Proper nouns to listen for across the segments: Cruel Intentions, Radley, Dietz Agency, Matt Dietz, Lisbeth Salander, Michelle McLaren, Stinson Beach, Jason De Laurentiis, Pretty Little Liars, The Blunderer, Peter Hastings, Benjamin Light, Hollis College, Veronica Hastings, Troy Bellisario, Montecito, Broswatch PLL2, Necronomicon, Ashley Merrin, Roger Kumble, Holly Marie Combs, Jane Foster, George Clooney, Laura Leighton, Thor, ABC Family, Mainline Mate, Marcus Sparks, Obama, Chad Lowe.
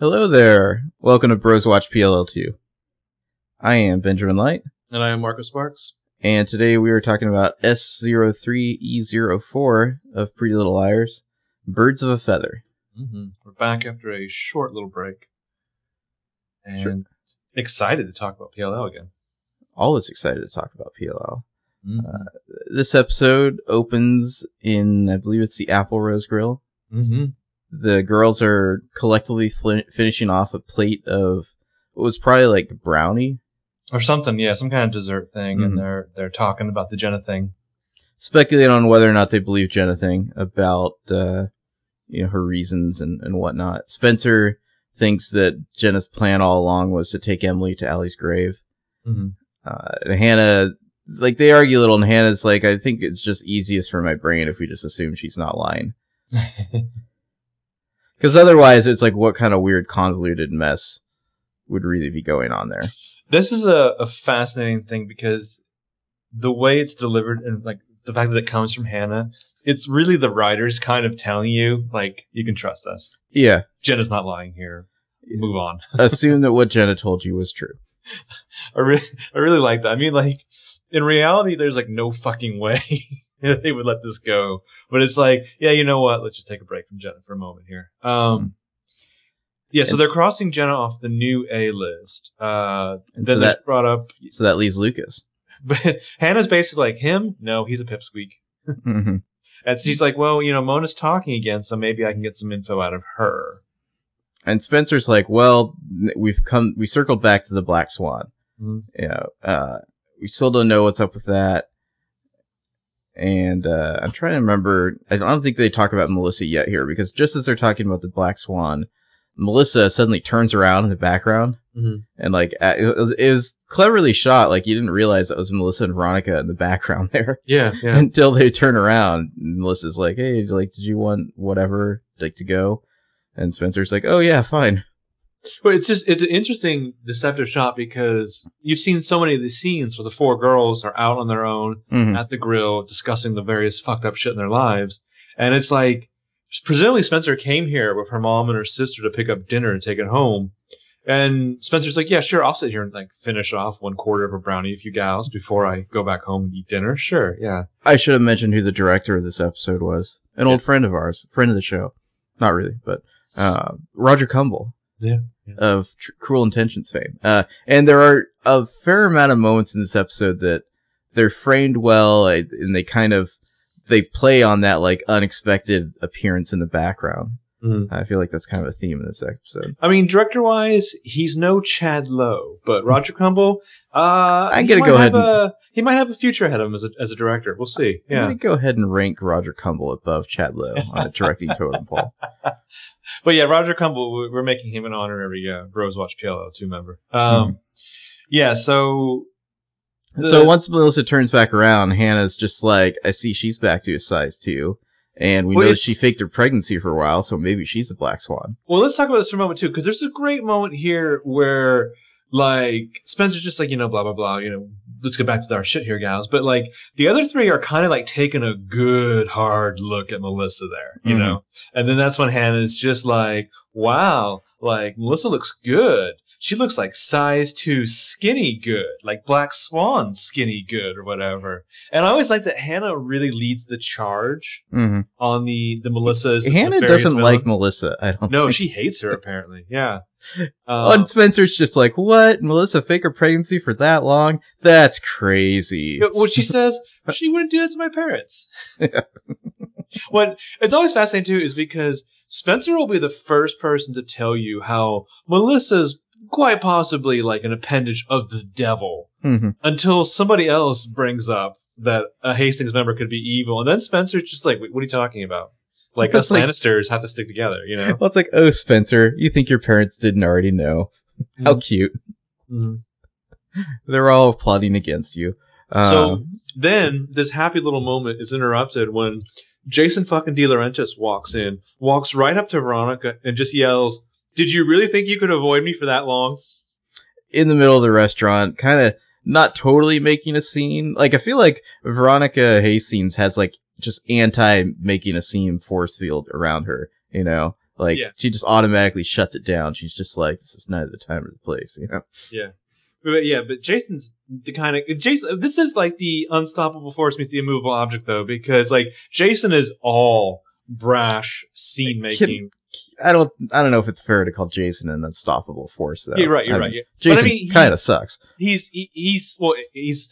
Hello there. Welcome to Broswatch PLL2. I am Benjamin Light. And I am Marcus Sparks. And today we are talking about S03E04 of Pretty Little Liars, Birds of a Feather. Mm-hmm. We're back after a short little break. And excited to talk about PLL again. Always excited to talk about PLL. Mm-hmm. This episode opens in, I believe it's the Apple Rose Grill. Mm-hmm. The girls are collectively finishing off a plate of what was probably like brownie or something, some kind of dessert thing, mm-hmm. and they're talking about the Jenna thing, speculating on whether or not they believe Jenna thing about her reasons and whatnot. Spencer thinks that Jenna's plan all along was to take Emily to Allie's grave, mm-hmm. And Hannah, like, they argue a little, and Hannah's like, I think it's just easiest for my brain if we just assume she's not lying. Because otherwise, it's like, what kind of weird convoluted mess would really be going on there? This is a fascinating thing, because the way it's delivered and like the fact that it comes from Hannah, it's really the writers kind of telling you, like, you can trust us. Yeah. Jenna's not lying here. Move on. Assume that what Jenna told you was true. I really like that. I mean, like, in reality, there's like no fucking way they would let this go, but it's like, yeah, you know what? Let's just take a break from Jenna for a moment here. Yeah, so they're crossing Jenna off the new A list. Then that's brought up. So that leaves Lucas. But Hannah's basically like, him? No, he's a pipsqueak. Mm-hmm. And she's like, well, Mona's talking again, so maybe I can get some info out of her. And Spencer's like, well, we circled back to the Black Swan. Mm-hmm. We still don't know what's up with that. And I'm trying to remember. I don't think they talk about Melissa yet here, because just as they're talking about the Black Swan, Melissa suddenly turns around in the background, mm-hmm. and like it was cleverly shot. Like, you didn't realize that was Melissa and Veronica in the background there. Yeah. Until they turn around, and Melissa's like, "Hey, like, did you want whatever like to go?" And Spencer's like, "Oh yeah, fine." But it's an interesting deceptive shot, because you've seen so many of the scenes where the four girls are out on their own, mm-hmm. at the grill discussing the various fucked up shit in their lives. And it's like, presumably Spencer came here with her mom and her sister to pick up dinner and take it home. And Spencer's like, yeah, sure, I'll sit here and like finish off 1/4 of a brownie if you gals before I go back home and eat dinner. Sure, yeah. I should have mentioned who the director of this episode was. An old friend of ours, friend of the show. Not really, but Roger Kumble. Yeah. Of Cruel Intentions fame. And there are a fair amount of moments in this episode that they're framed well, and they kind of, they play on that like unexpected appearance in the background. Mm-hmm. I feel like that's kind of a theme in this episode. I mean, director-wise, he's no Chad Lowe, but Roger Kumble, I'm gonna go ahead. He might have a future ahead of him as a director. We'll see. Yeah. I'm gonna go ahead and rank Roger Kumble above Chad Lowe on a directing totem pole. But yeah, Roger Kumble, we're making him an honorary Broswatch PLL2 member. Mm-hmm. Yeah, so. So once Melissa turns back around, Hannah's just like, I see she's back to a size 2. And we know she faked her pregnancy for a while, so maybe she's a black swan. Well, let's talk about this for a moment, too, because there's a great moment here where, like, Spencer's just like, blah, blah, blah, let's get back to our shit here, gals. But, like, the other three are kind of, like, taking a good, hard look at Melissa there, you mm-hmm. know? And then that's when Hannah's just like, wow, like, Melissa looks good. She looks like size 2 skinny good, like Black Swan skinny good or whatever. And I always like that Hannah really leads the charge, mm-hmm. on the Melissa's. Hannah doesn't villain. Like Melissa, I don't know. No, she hates her, apparently. Yeah. And Spencer's just like, what? Melissa fake her pregnancy for that long? That's crazy. Well, she says, she wouldn't do that to my parents. Yeah. What it's always fascinating, too, is because Spencer will be the first person to tell you how Melissa's quite possibly like an appendage of the devil, mm-hmm. until somebody else brings up that a Hastings member could be evil. And then Spencer's just like, wait, what are you talking about? Like, us Lannisters have to stick together, Well, it's like, oh, Spencer, you think your parents didn't already know. Mm-hmm. How cute. Mm-hmm. They're all plotting against you. So then this happy little moment is interrupted when Jason fucking De Laurentiis walks right up to Veronica and just yells, did you really think you could avoid me for that long? In the middle of the restaurant, kind of not totally making a scene. Like, I feel like Veronica Hastings has, like, just anti-making a scene force field around her, Like, yeah. She just automatically shuts it down. She's just like, this is neither the time or the place, you know? Yeah. But Jason's the kind of... Jason, this is like the unstoppable force meets the immovable object, though, because, like, Jason is all brash scene-making. I don't know if it's fair to call Jason an unstoppable force, though. You're right. Yeah. Jason kind of sucks. He's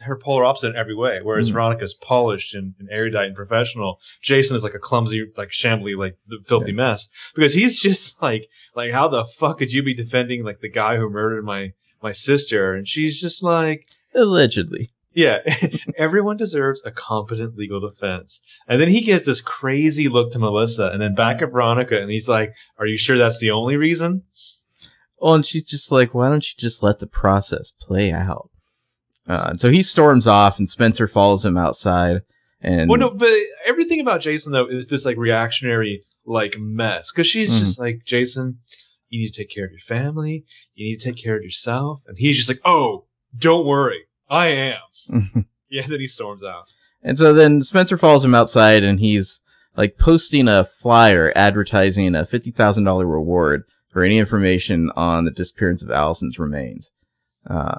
her polar opposite in every way, whereas Veronica's polished and erudite and professional. Jason is like a clumsy, like shambly, like filthy mess, because he's just like, how the fuck could you be defending like the guy who murdered my sister? And she's just like, allegedly. Yeah, everyone deserves a competent legal defense. And then he gives this crazy look to Melissa and then back at Veronica, and he's like, are you sure that's the only reason? Oh, and she's just like, why don't you just let the process play out? And so he storms off, and Spencer follows him outside. And well, no, but everything about Jason, though, is this like reactionary like mess. Because she's just like, Jason, you need to take care of your family. You need to take care of yourself. And he's just like, oh, don't worry. I am. Yeah, then he storms out. And so then Spencer follows him outside, and he's like posting a flyer advertising a $50,000 reward for any information on the disappearance of Allison's remains. And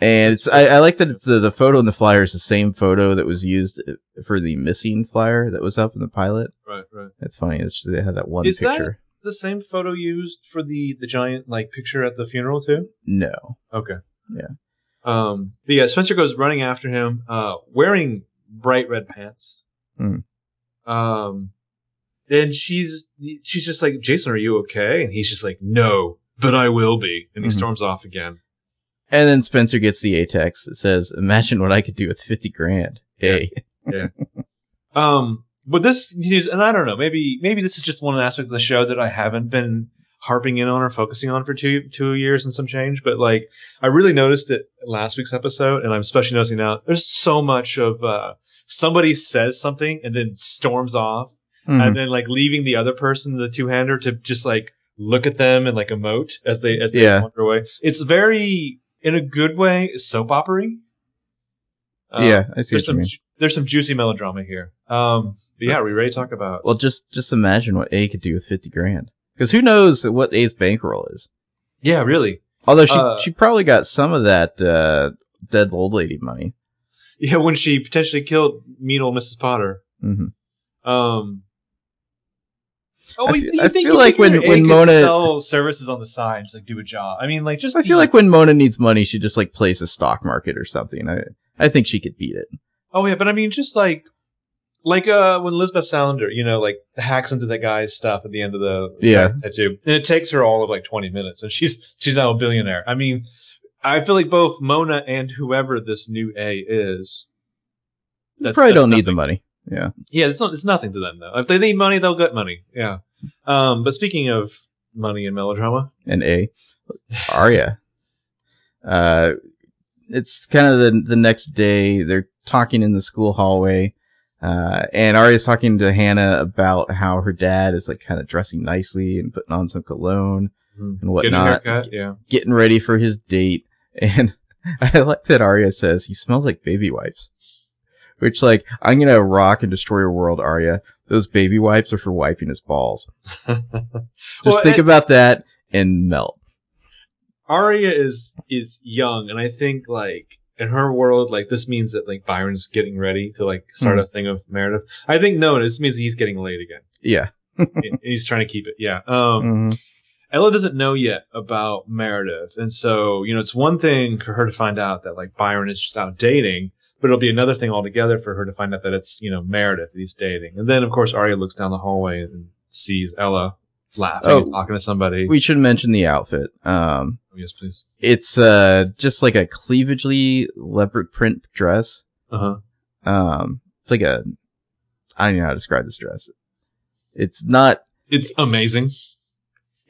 it's, I like that the photo in the flyer is the same photo that was used for the missing flyer that was up in the pilot. Right. That's funny. They had that one picture. That the same photo used for the giant like picture at the funeral too? No. Okay. Yeah. But yeah, Spencer goes running after him, wearing bright red pants. Then she's just like, Jason, are you okay? And he's just like, no, but I will be. And he storms off again. And then Spencer gets the A-text that says, imagine what I could do with 50 grand. Hey. Yeah. But this continues, and I don't know, maybe this is just one aspect of the show that I haven't been harping in on or focusing on for two years and some change, but like I really noticed it last week's episode, and I'm especially noticing now there's so much of somebody says something and then storms off, and then like leaving the other person, the two-hander, to just like look at them and like emote as they wander away. It's very, in a good way, soap opery. I see what you mean. There's some juicy melodrama here. But yeah, are we ready to talk about? Well, just imagine what A could do with 50 grand. Because who knows what A's bankroll is? Yeah, really. Although she probably got some of that dead old lady money. Yeah, when she potentially killed mean old Mrs. Potter. Mm-hmm. I feel like when Mona sell services on the side, just like do a job. I mean, like just. I feel like when Mona needs money, she just like plays the stock market or something. I think she could beat it. Oh yeah, but I mean, just like. Like when Lisbeth Salander, you know, like hacks into that guy's stuff at the end of the tattoo, and it takes her all of like 20 minutes, and she's now a billionaire. I mean, I feel like both Mona and whoever this new A is, they probably don't need the money. Yeah, yeah, it's nothing to them though. If they need money, they'll get money. Yeah. But speaking of money and melodrama, and A, Arya, it's kind of the next day. They're talking in the school hallway. And Arya's talking to Hannah about how her dad is like kind of dressing nicely and putting on some cologne and whatnot. Getting a haircut, yeah. Getting ready for his date. And I like that Arya says he smells like baby wipes, which like, I'm going to rock and destroy your world, Arya. Those baby wipes are for wiping his balls. Think about that and melt. Arya is young. And I think like, in her world, like, this means that, like, Byron's getting ready to, like, start a thing of Meredith. I think, no, this means he's getting laid again. Yeah. He's trying to keep it, yeah. Ella doesn't know yet about Meredith, and so, you know, it's one thing for her to find out that, like, Byron is just out dating, but it'll be another thing altogether for her to find out that it's, you know, Meredith that he's dating. And then, of course, Arya looks down the hallway and sees Ella laughing and talking to somebody. We should mention the outfit. Yes, please. It's just like a cleavagely leopard print dress. It's like a, I don't know how to describe this dress. It's amazing.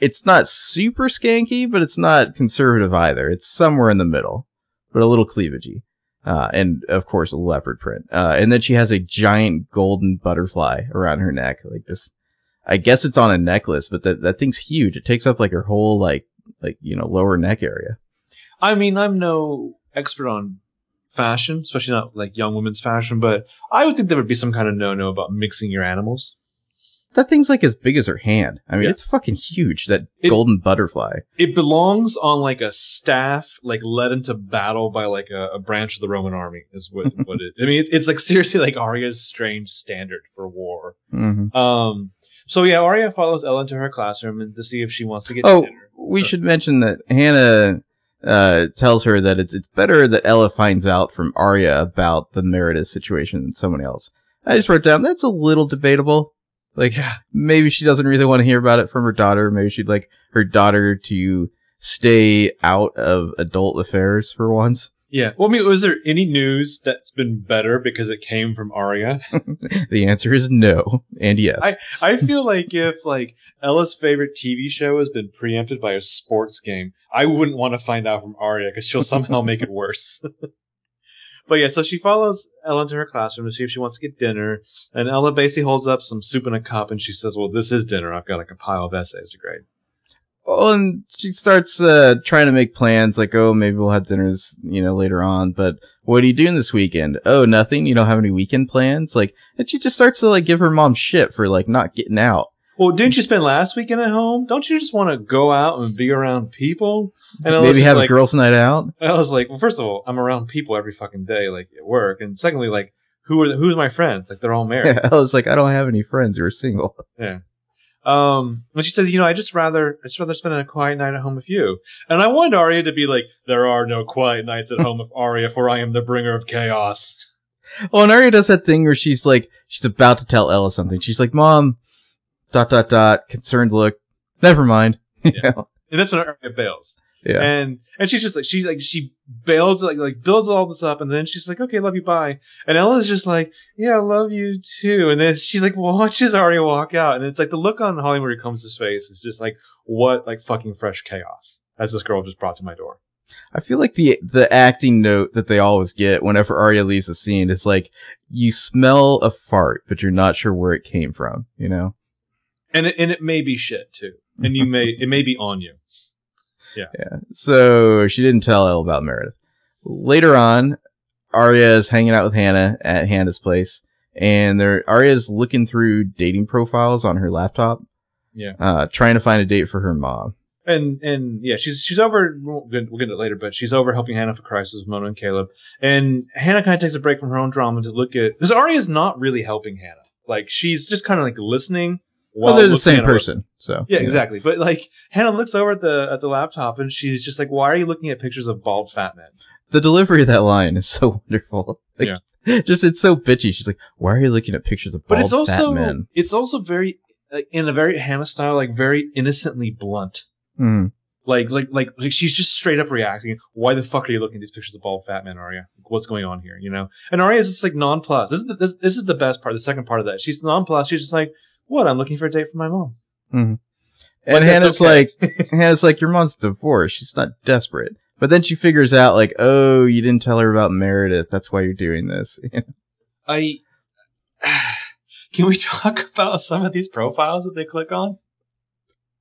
It's not super skanky, but it's not conservative either. It's somewhere in the middle, but a little cleavagey. And of course a leopard print. And then she has a giant golden butterfly around her neck, like this. I guess it's on a necklace, but that thing's huge. It takes up like her whole like, you know, lower neck area. I mean, I'm no expert on fashion, especially not like young women's fashion, but I would think there would be some kind of no-no about mixing your animals. that thing's like as big as her hand. I mean, yeah. It's fucking huge, that golden butterfly. It belongs on like a staff, like led into battle by like a branch of the Roman army is what it, I mean, it's like seriously like Arya's strange standard for war. Mm-hmm. So yeah, Arya follows Ella to her classroom and to see if she wants to get dinner. We should mention that Hannah tells her that it's better that Ella finds out from Arya about the Meredith situation than someone else. I just wrote down, that's a little debatable. Like, maybe she doesn't really want to hear about it from her daughter. Maybe she'd like her daughter to stay out of adult affairs for once. Yeah. Well, I mean, was there any news that's been better because it came from Arya? The answer is no, and yes. I feel like if like Ella's favorite TV show has been preempted by a sports game, I wouldn't want to find out from Arya because she'll somehow make it worse. But yeah, so she follows Ella into her classroom to see if she wants to get dinner. And Ella basically holds up some soup in a cup and she says, well, this is dinner. I've got like a pile of essays to grade. Oh, and she starts trying to make plans like, oh, maybe we'll have dinners, you know, later on. But what are you doing this weekend? Oh, nothing. You don't have any weekend plans? Like, and she just starts to like give her mom shit for like not getting out. Well, didn't you spend last weekend at home? Don't you just want to go out and be around people? And maybe have a girls' night out? I was like, well, first of all, I'm around people every fucking day, like, at work. And secondly, like, who's my friends? Like, they're all married. Yeah, I was like, I don't have any friends who are single. Yeah. When she says, you know, I'd just rather spend a quiet night at home with you. And I wanted Arya to be like, there are no quiet nights at home with Arya, for I am the bringer of chaos. Well, and Arya does that thing where she's like, she's about to tell Ella something. She's like, Mom... ... concerned look. Never mind. Yeah. And that's when Arya bails. Yeah. And she's just like, she bails, like builds all this up. And then she's like, okay, love you. Bye. And Ella's just like, yeah, love you too. And then she's like, watches Arya walk out. And it's like the look on Holly Marie Combs' face is just like, what like fucking fresh chaos has this girl just brought to my door. I feel like the acting note that they always get whenever Arya leaves a scene is like, you smell a fart, but you're not sure where it came from, you know? And it may be shit too, and it may be on you. Yeah. So she didn't tell Elle about Meredith. Later on, Arya is hanging out with Hannah at Hannah's place, and Arya's looking through dating profiles on her laptop. Yeah, trying to find a date for her mom. And yeah, she's over. We'll get to it later, but she's over helping Hannah for crisis with Mona and Caleb. And Hannah kind of takes a break from her own drama to look at, because Arya's not really helping Hannah. Like, she's just kind of like listening. Well, they're the same person, so yeah, exactly. But like, Hannah looks over at the laptop, and she's just like, "Why are you looking at pictures of bald fat men?" The delivery of that line is so wonderful. Like, yeah, just it's so bitchy. She's like, "Why are you looking at pictures of bald fat men?" It's also very like, in a very Hannah style, like very innocently blunt. Mm. Like she's just straight up reacting. Why the fuck are you looking at these pictures of bald fat men, Arya? What's going on here? You know? And Arya is just like nonplussed. This is the best part. The second part of that, she's nonplussed. She's just like, what? I'm looking for a date for my mom. Mm-hmm. And Hannah's okay. Like, Hannah's like, your mom's divorced. She's not desperate. But then she figures out, like, oh, you didn't tell her about Meredith. That's why you're doing this. Can we talk about some of these profiles that they click on?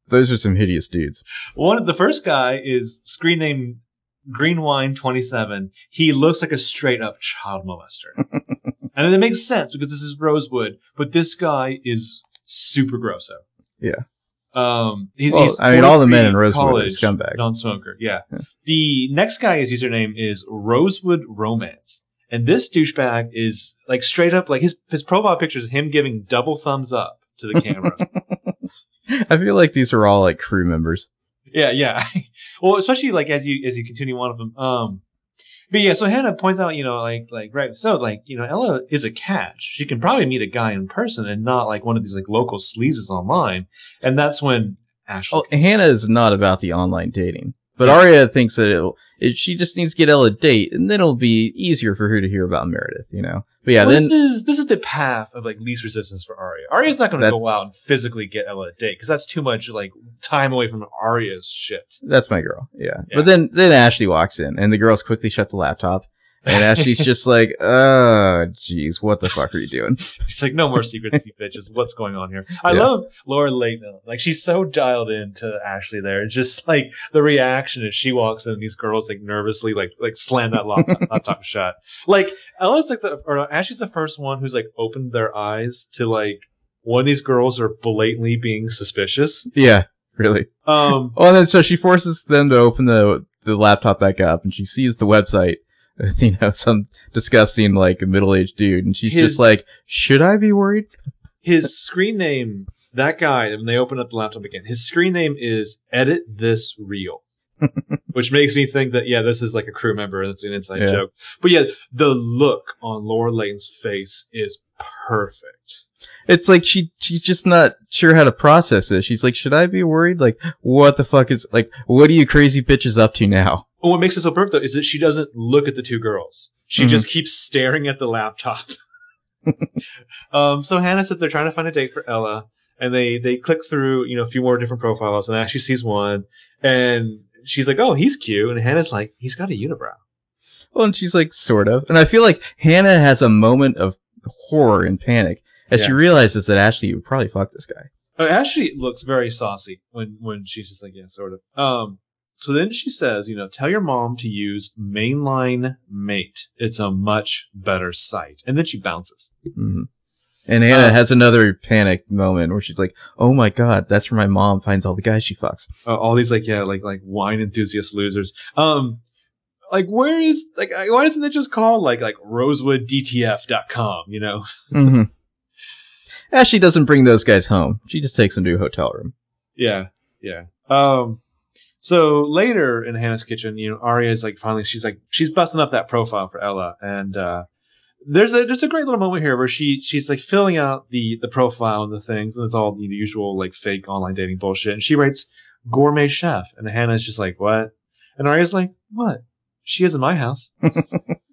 Those are some hideous dudes. The first guy is screen name Greenwine27. He looks like a straight up child molester. And it makes sense because this is Rosewood, but this guy is super grosso. Yeah. He's I mean, all the men in Rosewood are scumbags. Non-smoker, yeah. The next guy, his username is Rosewood Romance. And this douchebag is like straight up, like his profile picture is him giving double thumbs up to the camera. I feel like these are all like crew members. Yeah. Well, especially like as you continue one of them. But yeah, so Hannah points out, you know, like right, so like, you know, Ella is a catch. She can probably meet a guy in person and not like one of these like local sleazes online. And that's when Ashley. Oh, Hannah is not about the online dating, but yeah. Arya thinks that she just needs to get Ella a date, and then it'll be easier for her to hear about Meredith, you know. But yeah, this is the path of like least resistance for Arya. Arya's not going to go out and physically get Ella a date because that's too much like time away from Arya's shit. That's my girl. Yeah. But then Ashley walks in and the girls quickly shut the laptop and Ashley's just like, "Oh, jeez, what the fuck are you doing?" She's like, "No more secrets, you bitches. What's going on here?" I love Laura Leighton. Like, she's so dialed into Ashley there. It's just like the reaction as she walks in, and these girls like nervously like slam that laptop shut. Like Ashley's the first one who's like opened their eyes to like one of these girls are blatantly being suspicious. Yeah, really. Oh, and then so she forces them to open the laptop back up, and she sees the website. You know, some disgusting, like, middle-aged dude, and she's just like, should I be worried? His screen name, that guy, when they open up the laptop again, his screen name is Edit This Real, which makes me think that, yeah, this is like a crew member, and it's an inside joke. But yeah, the look on Laura Layton's face is perfect. It's like she's just not sure how to process this. She's like, should I be worried? Like, what the fuck is, like, what are you crazy bitches up to now? Well, what makes it so perfect, though, is that she doesn't look at the two girls. She just keeps staring at the laptop. So Hannah says they're trying to find a date for Ella, and they click through, you know, a few more different profiles, and Ashley sees one, and she's like, oh, he's cute. And Hannah's like, he's got a unibrow. Well, and she's like, sort of. And I feel like Hannah has a moment of horror and panic as she realizes that Ashley would probably fuck this guy. Ashley looks very saucy when she's just like, yeah, sort of. So then she says, you know, tell your mom to use Mainline Mate. It's a much better site. And then she bounces. Mm-hmm. And Anna has another panic moment where she's like, oh my God, that's where my mom finds all the guys she fucks. All these like wine enthusiast losers. Like, where is, like, why isn't it just called like RosewoodDTF.com, you know? Mm-hmm. Ashley doesn't bring those guys home. She just takes them to a hotel room. Yeah. Yeah. So later in Hannah's kitchen, you know, Arya's like, finally, she's busting up that profile for Ella. And, there's a great little moment here where she's like filling out the profile and the things, and it's all the usual like fake online dating bullshit. And she writes gourmet chef, and Hannah's just like, what? And Arya's like, what? She is in my house.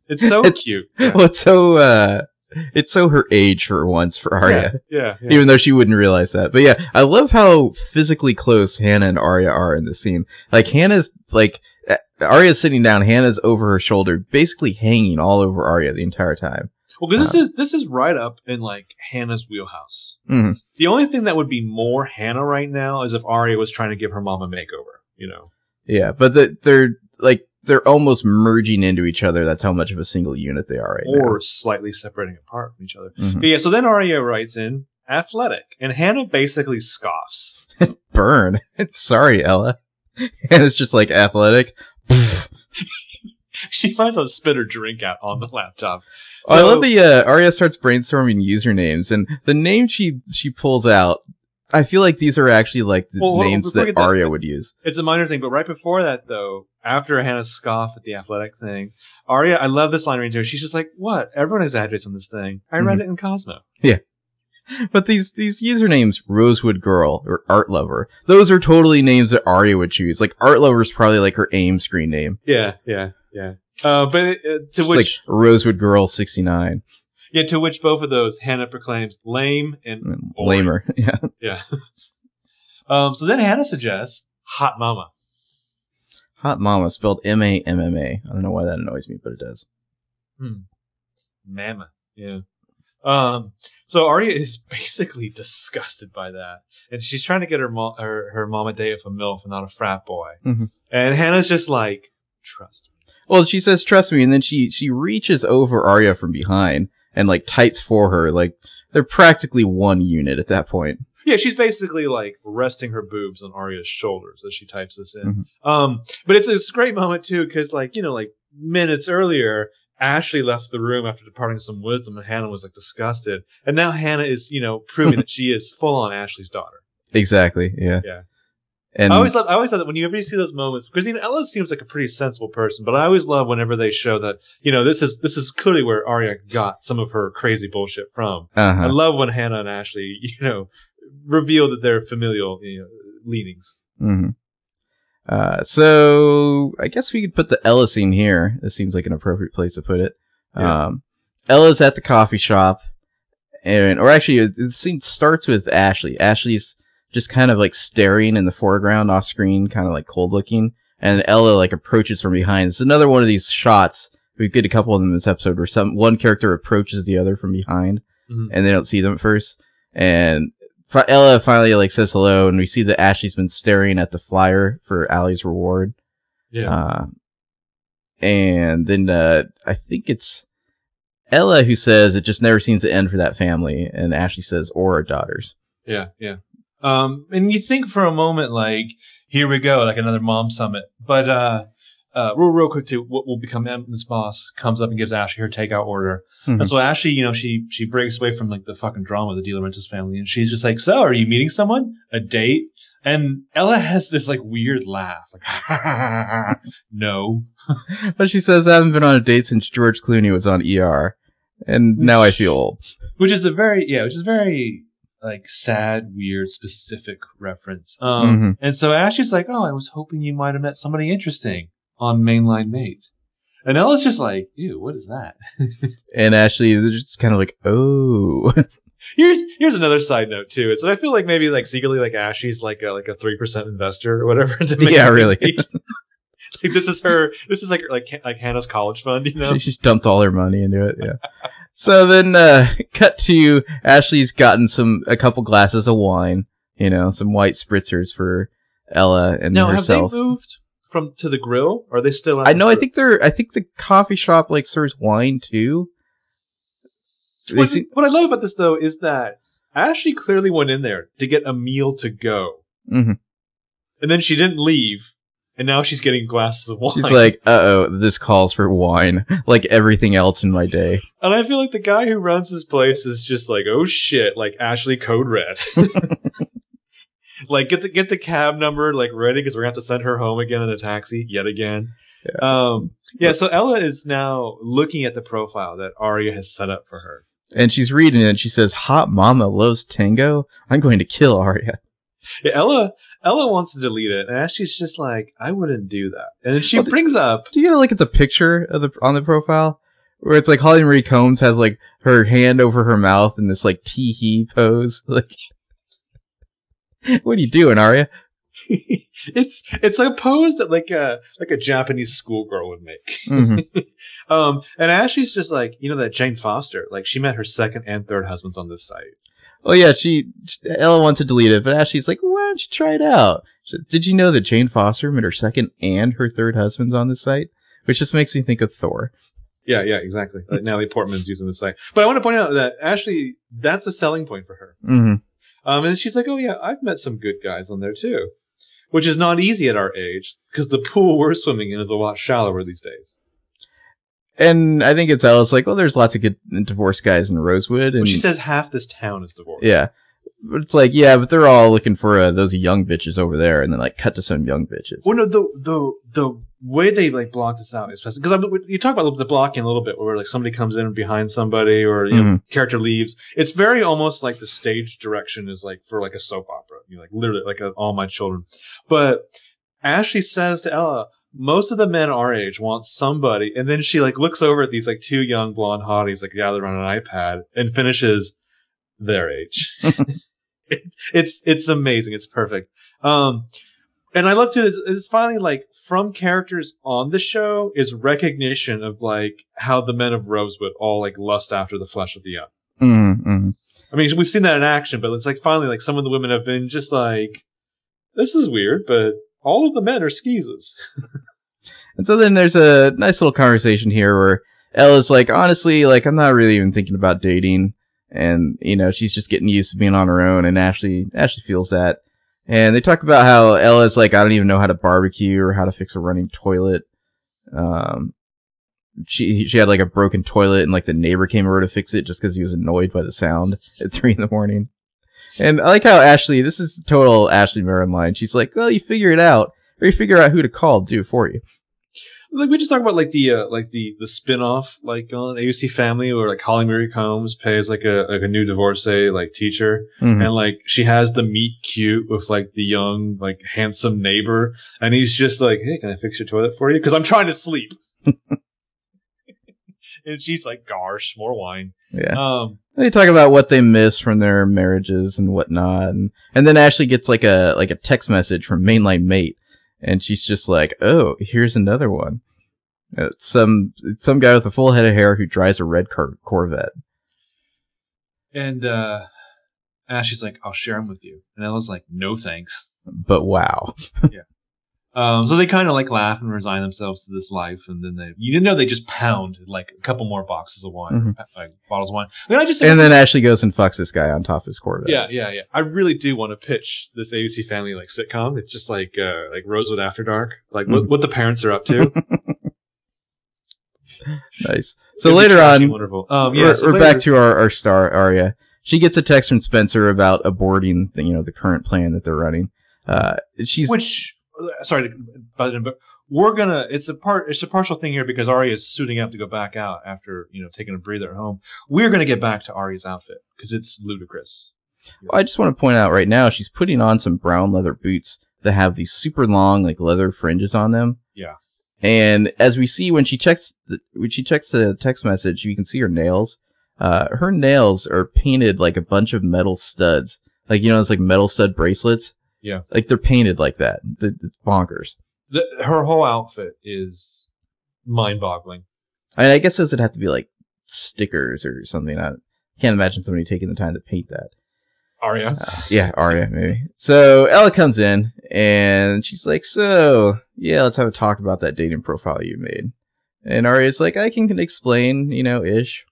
It's so cute. Yeah. Well, it's so her age for once for Arya. Yeah. Even though she wouldn't realize that. But yeah, I love how physically close Hannah and Arya are in this scene. Like, Hannah's like, Arya's sitting down, Hannah's over her shoulder, basically hanging all over Arya the entire time. Well, because this is right up in like Hannah's wheelhouse. Mm-hmm. The only thing that would be more Hannah right now is if Arya was trying to give her mom a makeover, you know. Yeah, but they're almost merging into each other. That's how much of a single unit they are right now. Or slightly separating apart from each other. Mm-hmm. But yeah, so then Arya writes in athletic, and Hannah basically scoffs. Burn. Sorry, Ella. And it's just like, athletic. She might as well spit her drink out on the laptop. So, I love the Arya starts brainstorming usernames, and the name she pulls out, I feel like these are actually like the names that Arya would use. It's a minor thing, but right before that, though, after Hannah scoffed at the athletic thing, Arya, I love this line right here. She's just like, what? Everyone exaggerates on this thing. I read it in Cosmo. Yeah. But these usernames, Rosewood Girl or Art Lover, those are totally names that Arya would choose. Like, Art Lover is probably like her AIM screen name. Yeah. But to which, like, Rosewood Girl 69. Yeah, to which both of those Hannah proclaims lame and boring. Lamer. Yeah. So then Hannah suggests Hot Mama. Hot Mama, spelled M-A-M-M-A. I don't know why that annoys me, but it does. Mama. Yeah. So Arya is basically disgusted by that, and she's trying to get her mom a date with a MILF and not a frat boy. Mm-hmm. And Hannah's just like, trust me. Well, she says, trust me, and then she reaches over Arya from behind and like types for her. Like, they're practically one unit at that point. Yeah, she's basically like resting her boobs on Arya's shoulders as she types this in. Mm-hmm. But it's a great moment too, because like, you know, like minutes earlier, Ashley left the room after departing some wisdom, and Hannah was like disgusted. And now Hannah is, you know, proving that she is full on Ashley's daughter. Exactly. Yeah. Yeah. And I always thought that whenever you see those moments, because, you know, Ella seems like a pretty sensible person, but I always love whenever they show that, you know, this is clearly where Arya got some of her crazy bullshit from. Uh-huh. I love when Hannah and Ashley, you know, reveal that they're familial, you know, leanings. Mm-hmm. So I guess we could put the Ella scene here. This seems like an appropriate place to put it. Yeah. Ella's at the coffee shop, or actually, the scene starts with Ashley. Ashley's just kind of like staring in the foreground, off screen, kind of like cold looking, and Ella like approaches from behind. It's another one of these shots. We get a couple of them in this episode where one character approaches the other from behind, and they don't see them at first. And Ella finally like says hello, and we see that Ashley's been staring at the flyer for Allie's reward. Yeah. And then I think it's Ella, who says it just never seems to end for that family, and Ashley says, or our daughters. Yeah, yeah. And you think for a moment, like, here we go, like another mom summit. But real quick, too, what will become Emma's boss comes up and gives Ashley her takeout order. Mm-hmm. And so Ashley, you know, she breaks away from, like, the fucking drama of the De Laurentiis family. And she's just like, so, are you meeting someone? A date? And Ella has this, like, weird laugh. Like, no. But she says, I haven't been on a date since George Clooney was on ER. And now I feel old. Which is very, like, sad, weird, specific reference. Mm-hmm. And so Ashley's like, oh, I was hoping you might have met somebody interesting on Mainline Mate. And Ella's just like, ew, what is that? And Ashley, they're just kind of like, oh. Here's another side note, too. Is that I feel like maybe, like, secretly, like, Ashley's like a 3% investor or whatever. To make yeah, really. Like, this is like Hannah's college fund, you know? She's dumped all her money into it, yeah. So then, cut to Ashley's gotten a couple glasses of wine, you know, some white spritzers for Ella and herself. Now, have they moved to the grill? Or are they still out? I know, I think the coffee shop, like, serves wine, too. What I love about this, though, is that Ashley clearly went in there to get a meal to go. Mm-hmm. And then she didn't leave. And now she's getting glasses of wine. She's like, uh-oh, this calls for wine, like everything else in my day. And I feel like the guy who runs this place is just like, oh shit, like Ashley Code Red. Like, get the cab number, like, ready, because we're going to have to send her home again in a taxi, yet again. Yeah. So Ella is now looking at the profile that Aria has set up for her. And she's reading it, and she says, Hot Mama loves tango? I'm going to kill Aria. Yeah, Ella wants to delete it, and Ashley's just like, I wouldn't do that. And then she brings up... Do you get a look at the picture on the profile? Where it's like Holly Marie Combs has, like, her hand over her mouth in this, like, tee-hee pose. Like, what are you doing, Aria? It's a pose that, like a Japanese schoolgirl would make. Mm-hmm. And Ashley's just like, you know, that Jane Foster. Like, she met her second and third husbands on this site. Oh yeah, Ella wants to delete it, but Ashley's like, why don't you try it out? Did you know that Jane Foster met her second and her third husbands on the site? Which just makes me think of Thor. Yeah, exactly. Like Natalie Portman's using the site. But I want to point out that Ashley, that's a selling point for her. Mm-hmm. And she's like, oh yeah, I've met some good guys on there too. Which is not easy at our age, because the pool we're swimming in is a lot shallower these days. And I think it's Alice like, well, there's lots of good divorced guys in Rosewood. And well, she says half this town is divorced. Yeah. But it's like, yeah, but they're all looking for those young bitches over there. And then, like, cut to some young bitches. Well, no, the way they, like, block this out is fascinating. Because you talk about the blocking a little bit where, like, somebody comes in behind somebody or, you know, character leaves. It's very almost like the stage direction is, like, for, like, a soap opera. You know, like, literally, like, All My Children. But Ashley says to Ella, most of the men our age want somebody, and then she, like, looks over at these, like, two young blonde hotties, like, gathered on an iPad, and finishes their age. it's amazing. It's perfect. And I love, too, is finally, like, from characters on the show is recognition of, like, how the men of Rosewood all, like, lust after the flesh of the young. Mm-hmm. I mean, we've seen that in action, but it's, like, finally, like, some of the women have been just like, this is weird, but... all of the men are skeezes. And so then there's a nice little conversation here where Ella's like, honestly, like, I'm not really even thinking about dating. And, you know, she's just getting used to being on her own. And Ashley feels that. And they talk about how Ella's like, I don't even know how to barbecue or how to fix a running toilet. She had, like, a broken toilet and, like, the neighbor came over to fix it just because he was annoyed by the sound at 3 a.m. And I like how Ashley, this is total Ashley Merrin line. She's like, well, you figure it out, or you figure out who to call and do it for you. Like, we just talk about, like, the spinoff, like, on ABC Family, where, like, Holly Marie Combs pays, like, a new divorcee, like, teacher. Mm-hmm. And, like, she has the meet cute with, like, the young, like, handsome neighbor. And he's just like, hey, can I fix your toilet for you? Because I'm trying to sleep. And she's like, "Gosh, more wine." Yeah. They talk about what they miss from their marriages and whatnot, and then Ashley gets like a text message from Mainline Mate, and she's just like, "Oh, here's another one. Some guy with a full head of hair who drives a red Corvette." And Ashley's like, "I'll share him with you," and Ella's like, "No, thanks." But wow. Yeah. So they kind of like laugh and resign themselves to this life, and then they just pound like a couple more boxes of wine, bottles of wine. I mean, then Ashley goes and fucks this guy on top of his Corvette. Yeah. I really do want to pitch this ABC Family like sitcom. It's just like Rosewood After Dark, like what the parents are up to. Nice. So later on, wonderful. Back to our star Aria. She gets a text from Spencer about aborting the current plan that they're running. It's a partial thing here because Arya is suiting up to go back out after taking a breather at home. We're going to get back to Arya's outfit because it's ludicrous. Well, I just want to point out right now she's putting on some brown leather boots that have these super long like leather fringes on them. Yeah, and as we see when she checks the text message, you can see her nails. Her nails are painted like a bunch of metal studs, it's like metal stud bracelets. Yeah. Like, they're painted like that. It's bonkers. Her whole outfit is mind-boggling. I guess those would have to be, like, stickers or something. I can't imagine somebody taking the time to paint that. Aria? Aria, maybe. So, Ella comes in, and she's like, let's have a talk about that dating profile you made. And Aria's like, I can explain, ish.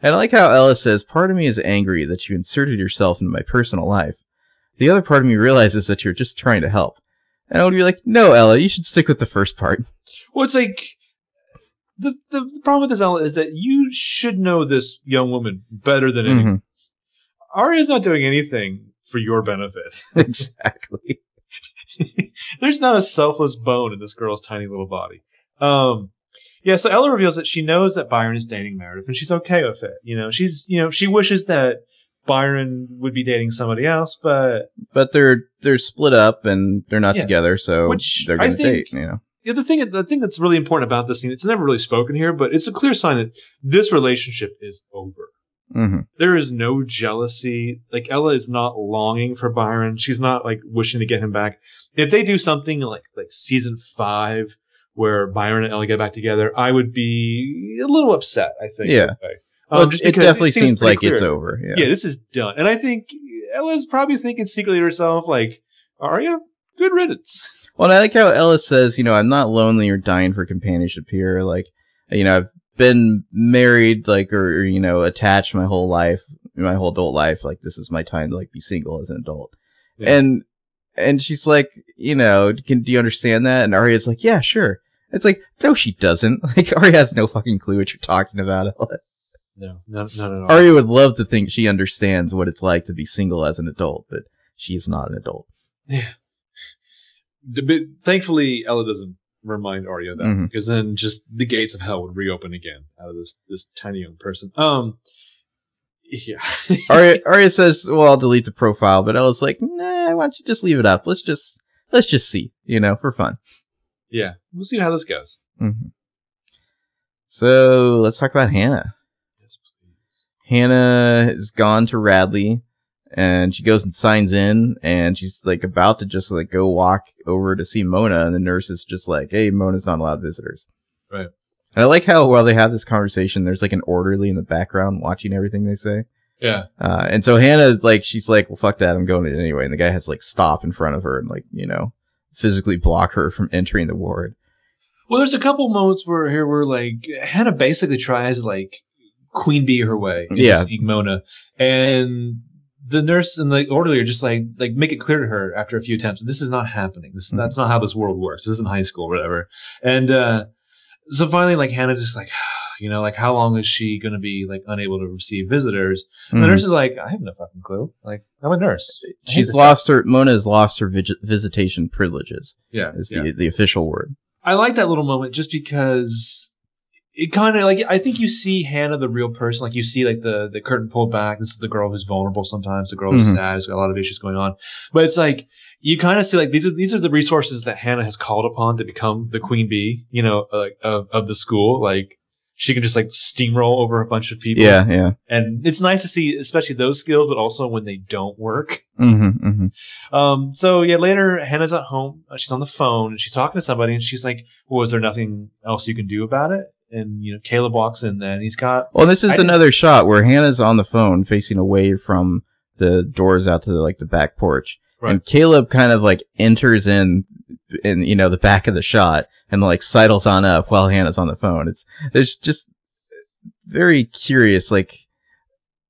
And I like how Ella says, part of me is angry that you inserted yourself into my personal life. The other part of me realizes that you're just trying to help. And I would be like, no, Ella, you should stick with the first part. Well, it's like, the problem with this, Ella, is that you should know this young woman better than anyone. Aria's not doing anything for your benefit. Exactly. There's not a selfless bone in this girl's tiny little body. So Ella reveals that she knows that Byron is dating Meredith, and she's okay with it. She wishes that Byron would be dating somebody else, but they're split up and they're not together, so they're going to date. Yeah, the thing that's really important about this scene, it's never really spoken here, but it's a clear sign that this relationship is over. Mm-hmm. There is no jealousy. Like Ella is not longing for Byron. She's not like wishing to get him back. If they do something like season 5 where Byron and Ella get back together, I would be a little upset. I think. Yeah. It definitely seems like clear. It's over. Yeah. This is done. And I think Ella's probably thinking secretly to herself, like, Aria, good riddance. Well, I like how Ella says, I'm not lonely or dying for companionship here. Like, I've been married, like, or attached my whole adult life. Like, this is my time to, like, be single as an adult. Yeah. And she's like, do you understand that? And Aria's like, yeah, sure. It's like, no, she doesn't. Like, Aria has no fucking clue what you're talking about, Ella. No, not at all. Aria would love to think she understands what it's like to be single as an adult, but she's not an adult. Yeah. But thankfully, Ella doesn't remind Aria that, because then just the gates of hell would reopen again out of this tiny young person. Yeah. Aria says, well, I'll delete the profile, but Ella's like, nah, why don't you just leave it up? Let's just see, for fun. Yeah. We'll see how this goes. Mm-hmm. So let's talk about Hannah. Hannah is gone to Radley, and she goes and signs in, and she's, like, about to just, like, go walk over to see Mona, and the nurse is just like, hey, Mona's not allowed visitors. Right. And I like how, while they have this conversation, there's, like, an orderly in the background watching everything they say. Yeah. And so Hannah, like, she's like, well, fuck that, I'm going in anyway, and the guy has to, like, stop in front of her and, like, physically block her from entering the ward. Well, there's a couple moments where, like, Hannah basically tries, like, Queen Bee her way, seeing Mona, and the nurse and the orderly are just like make it clear to her after a few attempts, this is not happening. That's not how this world works. This isn't high school, or whatever. And so finally, like Hannah, just like like how long is she going to be like unable to receive visitors? And the nurse is like, I have no fucking clue. Like I'm a nurse. Mona has lost her visitation privileges. Yeah, is the official word. I like that little moment just because. It kind of like I think you see Hannah the real person, like you see like the curtain pulled back. This is the girl who's vulnerable sometimes. The girl who's sad, who's got a lot of issues going on. But it's like you kind of see like these are the resources that Hannah has called upon to become the queen bee, of the school. Like she can just like steamroll over a bunch of people. Yeah, yeah. And it's nice to see, especially those skills, but also when they don't work. So yeah, later Hannah's at home. She's on the phone and she's talking to somebody, and she's like, "Well, is there nothing else you can do about it?" And, Caleb walks in there, and he's got... Well, this is another shot where Hannah's on the phone facing away from the doors out to, the back porch. Right. And Caleb kind of, enters in in, you know, the back of the shot, and like sidles on up while Hannah's on the phone. There's just very curious, like,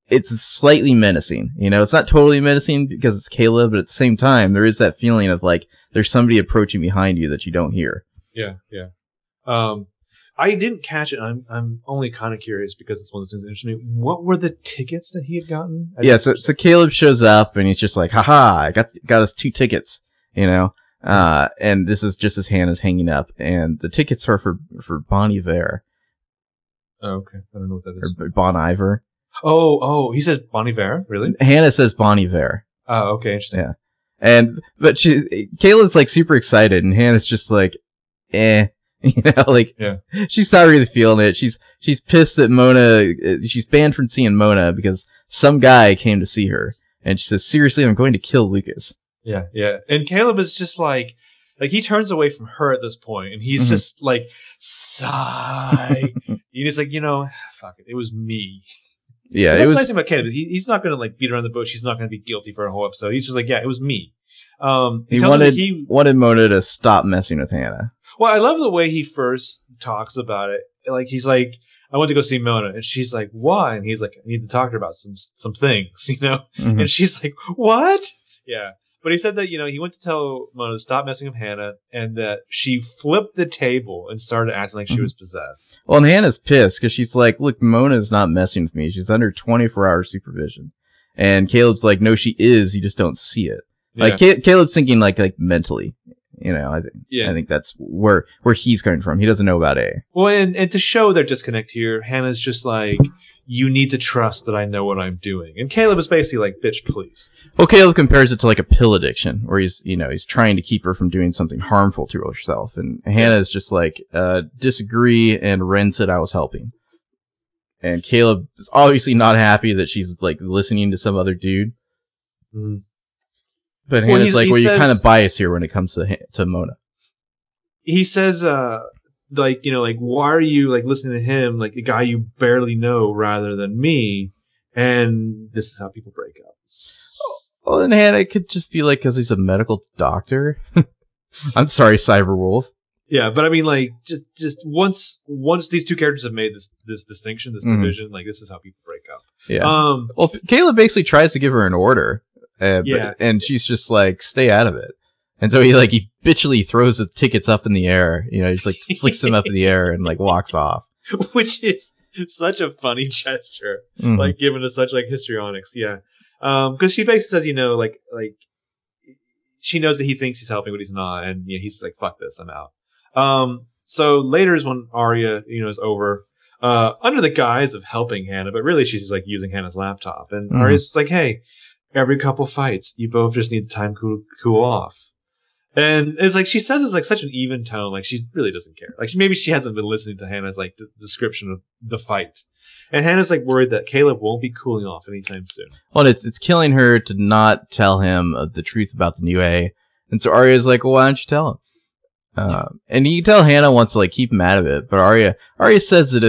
it's slightly menacing, you know, it's not totally menacing because it's Caleb, but at the same time, there is that feeling of like, there's somebody approaching behind you that you don't hear. Yeah. Yeah. I didn't catch it. I'm only kind of curious because it's one of those things that interested me. What were the tickets that he had gotten? So Caleb shows up and he's just like, haha, I got us 2 tickets, you know? And this is just as Hannah's hanging up, and the tickets are for Bon Iver. Oh, okay. I don't know what that is. Or Bon Iver. Oh, he says Bon Iver? Really? Hannah says Bon Iver. Oh, okay. Interesting. Yeah. But Kayla's like super excited, and Hannah's just like, eh. You know, like, yeah. She's not really feeling it. She's pissed that she's banned from seeing Mona because some guy came to see her, and she says, seriously, I'm going to kill Lucas. Yeah, yeah. And Caleb is just like he turns away from her at this point, and he's just like, sigh. He's like, you know, fuck it. It was me. Yeah. That's the nice thing about Caleb. He's not going to like beat around the bush. He's not going to be guilty for a whole episode. He's just like, yeah, it was me. He wanted Mona to stop messing with Hannah. Well, I love the way he first talks about it. Like, he's like, I went to go see Mona, and she's like, why? And he's like, I need to talk to her about some things, you know? Mm-hmm. And she's like, what? Yeah. But he said that, you know, he went to tell Mona to stop messing with Hannah, and that she flipped the table and started acting like she was possessed. Well, and Hannah's pissed because she's like, look, Mona's not messing with me. She's under 24-hour supervision. And Caleb's like, no, she is. You just don't see it. Yeah. Like, Caleb's thinking like mentally. You know, I think that's where he's coming from. He doesn't know about A. Well, and to show their disconnect here, Hannah's just like, you need to trust that I know what I'm doing. And Caleb is basically like, bitch, please. Well, Caleb compares it to like a pill addiction, where he's, you know, he's trying to keep her from doing something harmful to herself. And Hannah is just like, disagree and rents it. I was helping. And Caleb is obviously not happy that she's like listening to some other dude. Mm-hmm. But Hannah's you're kind of biased here when it comes to Mona. He says, like, you know, like, why are you, like, listening to him, like, a guy you barely know rather than me? And this is how people break up. Well, and Hannah could just be like, because he's a medical doctor. I'm sorry, Cyberwolf. Yeah, but I mean, like, just once these two characters have made this distinction, this division, like, this is how people break up. Yeah. Well, Caleb basically tries to give her an order. And she's just like, stay out of it. And so he bitchily throws the tickets up in the air. You know, he just like flicks them up in the air and like walks off. Which is such a funny gesture, like given to such like histrionics. Yeah. Because she basically says, you know, like she knows that he thinks he's helping, but he's not. And yeah, he's like, fuck this, I'm out. So later is when Arya, you know, is over. Under the guise of helping Hannah, but really she's just like using Hannah's laptop. And Arya's just like, hey, every couple fights, you both just need time to cool off. And it's like, she says it's like such an even tone. Like, she really doesn't care. Like, maybe she hasn't been listening to Hannah's like description of the fight. And Hannah's like worried that Caleb won't be cooling off anytime soon. Well, it's killing her to not tell him the truth about the new A. And so Arya's like, well, why don't you tell him? And you can tell Hannah wants to like keep him out of it. But Arya says that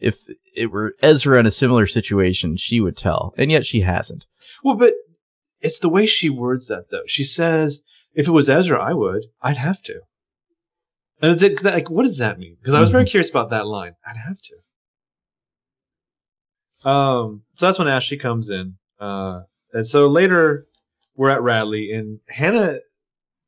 if it were Ezra in a similar situation, she would tell. And yet she hasn't. Well, but it's the way she words that, though. She says, if it was Ezra, I would. I'd have to. And it's like, what does that mean? Because I was very curious about that line. I'd have to. So that's when Ashley comes in. And so later, we're at Radley. And Hannah,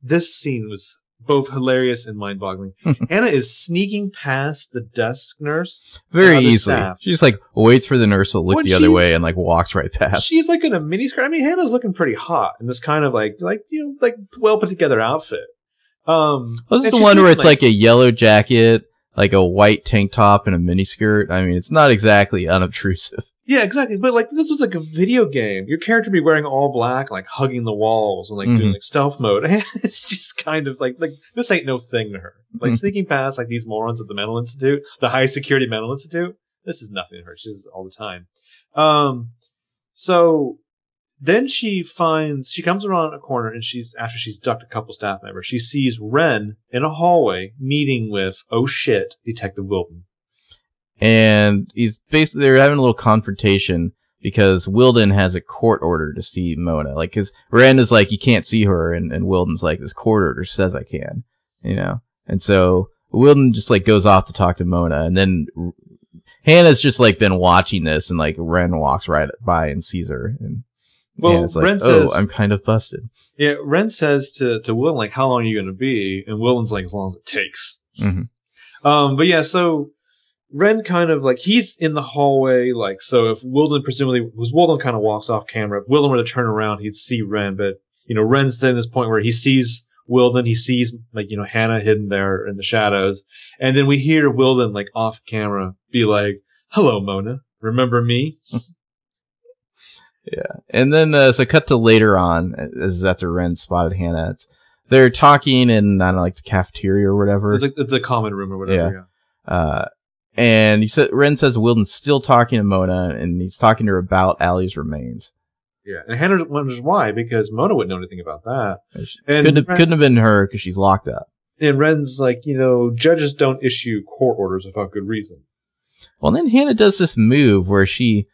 this scene was both hilarious and mind-boggling. Hannah is sneaking past the desk nurse. Very easily. Staff. She just like waits for the nurse to look the other way and like walks right past. She's like in a miniskirt. I mean, Hannah's looking pretty hot in this kind of like you know, like well put together outfit. Well, this is the one where it's like a yellow jacket, like a white tank top, and a miniskirt. I mean, it's not exactly unobtrusive. Yeah, exactly. But like this was like a video game. Your character would be wearing all black, like hugging the walls and like doing like stealth mode. It's just kind of like this ain't no thing to her. Like sneaking past like these morons at the mental institute, the high security mental institute. This is nothing to her. She does it all the time. So then she comes around a corner, and after she's ducked a couple staff members, she sees Wren in a hallway meeting with Detective Wilton. And they're having a little confrontation because Wilden has a court order to see Mona. Like, because Miranda's like, you can't see her, and Wilden's like, this court order says I can, you know? And so Wilden just, like, goes off to talk to Mona, and then Hannah's just, like, been watching this, and, like, Ren walks right by and sees her, and Hannah's like, Ren says, I'm kind of busted. Yeah, Ren says to Wilden, like, how long are you going to be? And Wilden's like, as long as it takes. Mm-hmm. But yeah, so Ren kind of, like, he's in the hallway, like, so if Wilden presumably, because Wilden kind of walks off camera, if Wilden were to turn around, he'd see Ren, but, you know, Ren's in this point where he sees Wilden, he sees, like, you know, Hannah hidden there in the shadows, and then we hear Wilden, like, off camera be like, hello, Mona, remember me? Yeah, and then, so cut to later on, this is after Ren spotted Hannah, they're talking in, I don't know, like, the cafeteria or whatever. It's like, it's a common room or whatever, yeah. And Ren says Wilden's still talking to Mona, and he's talking to her about Allie's remains. Yeah, and Hannah wonders why, because Mona wouldn't know anything about that. And couldn't have been her, because she's locked up. And Ren's like, you know, judges don't issue court orders without good reason. Well, then Hannah does this move where she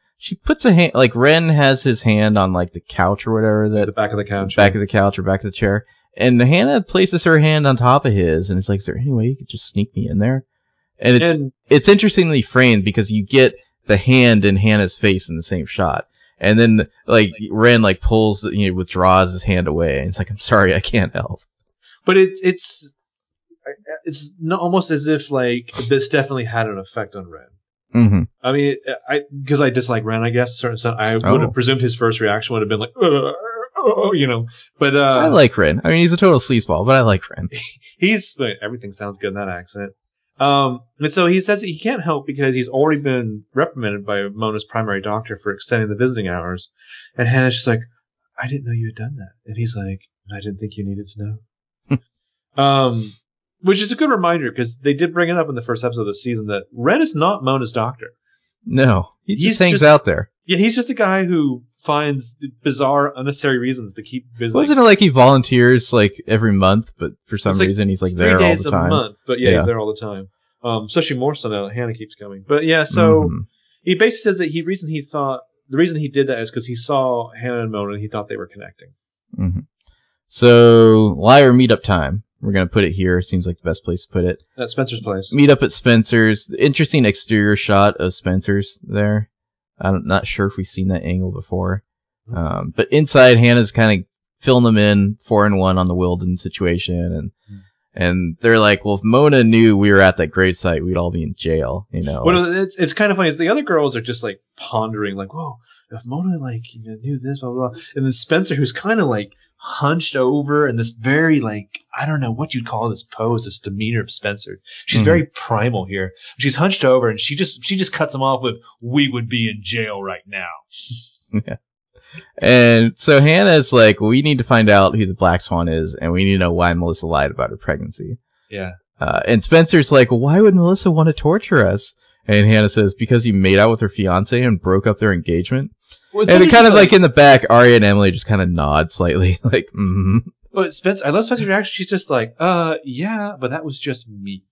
puts a hand, like, Ren has his hand on, like, the couch or whatever. The back of the couch. Back of the couch or back of the chair. And Hannah places her hand on top of his, and it's like, is there any way you could just sneak me in there? And it's interestingly framed because you get the hand and Hannah's face in the same shot. And then, like, Ren, like, pulls, you know, withdraws his hand away. And it's like, I'm sorry, I can't help. But it's not almost as if, like, this definitely had an effect on Ren. Mm-hmm. I mean, because I dislike Ren, I guess, to a certain extent. I would have presumed his first reaction would have been like, you know, but I like Ren. I mean, he's a total sleazeball, but I like Ren. Everything sounds good in that accent. And so he says that he can't help because he's already been reprimanded by Mona's primary doctor for extending the visiting hours. And Hannah's just like, I didn't know you had done that. And he's like, I didn't think you needed to know. Which is a good reminder because they did bring it up in the first episode of the season that Ren is not Mona's doctor. No, he's hangs out there. Yeah, he's just a guy who finds bizarre, unnecessary reasons to keep visiting. Wasn't it like he volunteers like every month, but for some reason he's like there all the time. Month, but yeah, he's there all the time. Especially more so now that Hannah keeps coming. But yeah, so he basically says that the reason he did that is because he saw Hannah and Mona and he thought they were connecting. Mm-hmm. So liar meetup time. We're going to put it here. Seems like the best place to put it. At Spencer's place. Meet up at Spencer's. Interesting exterior shot of Spencer's there. I'm not sure if we've seen that angle before. But inside, Hannah's kind of filling them in 4-1 on the Wilden situation. And they're like, well, if Mona knew we were at that grave site, we'd all be in jail. You know, well, it's kind of funny. The other girls are just like pondering like, whoa, if Mona like, you know, knew this, blah, blah, blah. And then Spencer, who's kind of like hunched over in this very like, I don't know what you'd call this pose, this demeanor of Spencer. She's very primal here. She's hunched over and she just cuts him off with, we would be in jail right now. Yeah. And so Hannah's like, we need to find out who the Black Swan is and we need to know why Melissa lied about her pregnancy. Yeah. And Spencer's like, why would Melissa want to torture us? And Hannah says, because he made out with her fiance and broke up their engagement. Well, and it kind of like in the back, Arya and Emily just kind of nod slightly, like, mm-hmm. But Spencer, I love Spencer's reaction. She's just like, yeah, but that was just me.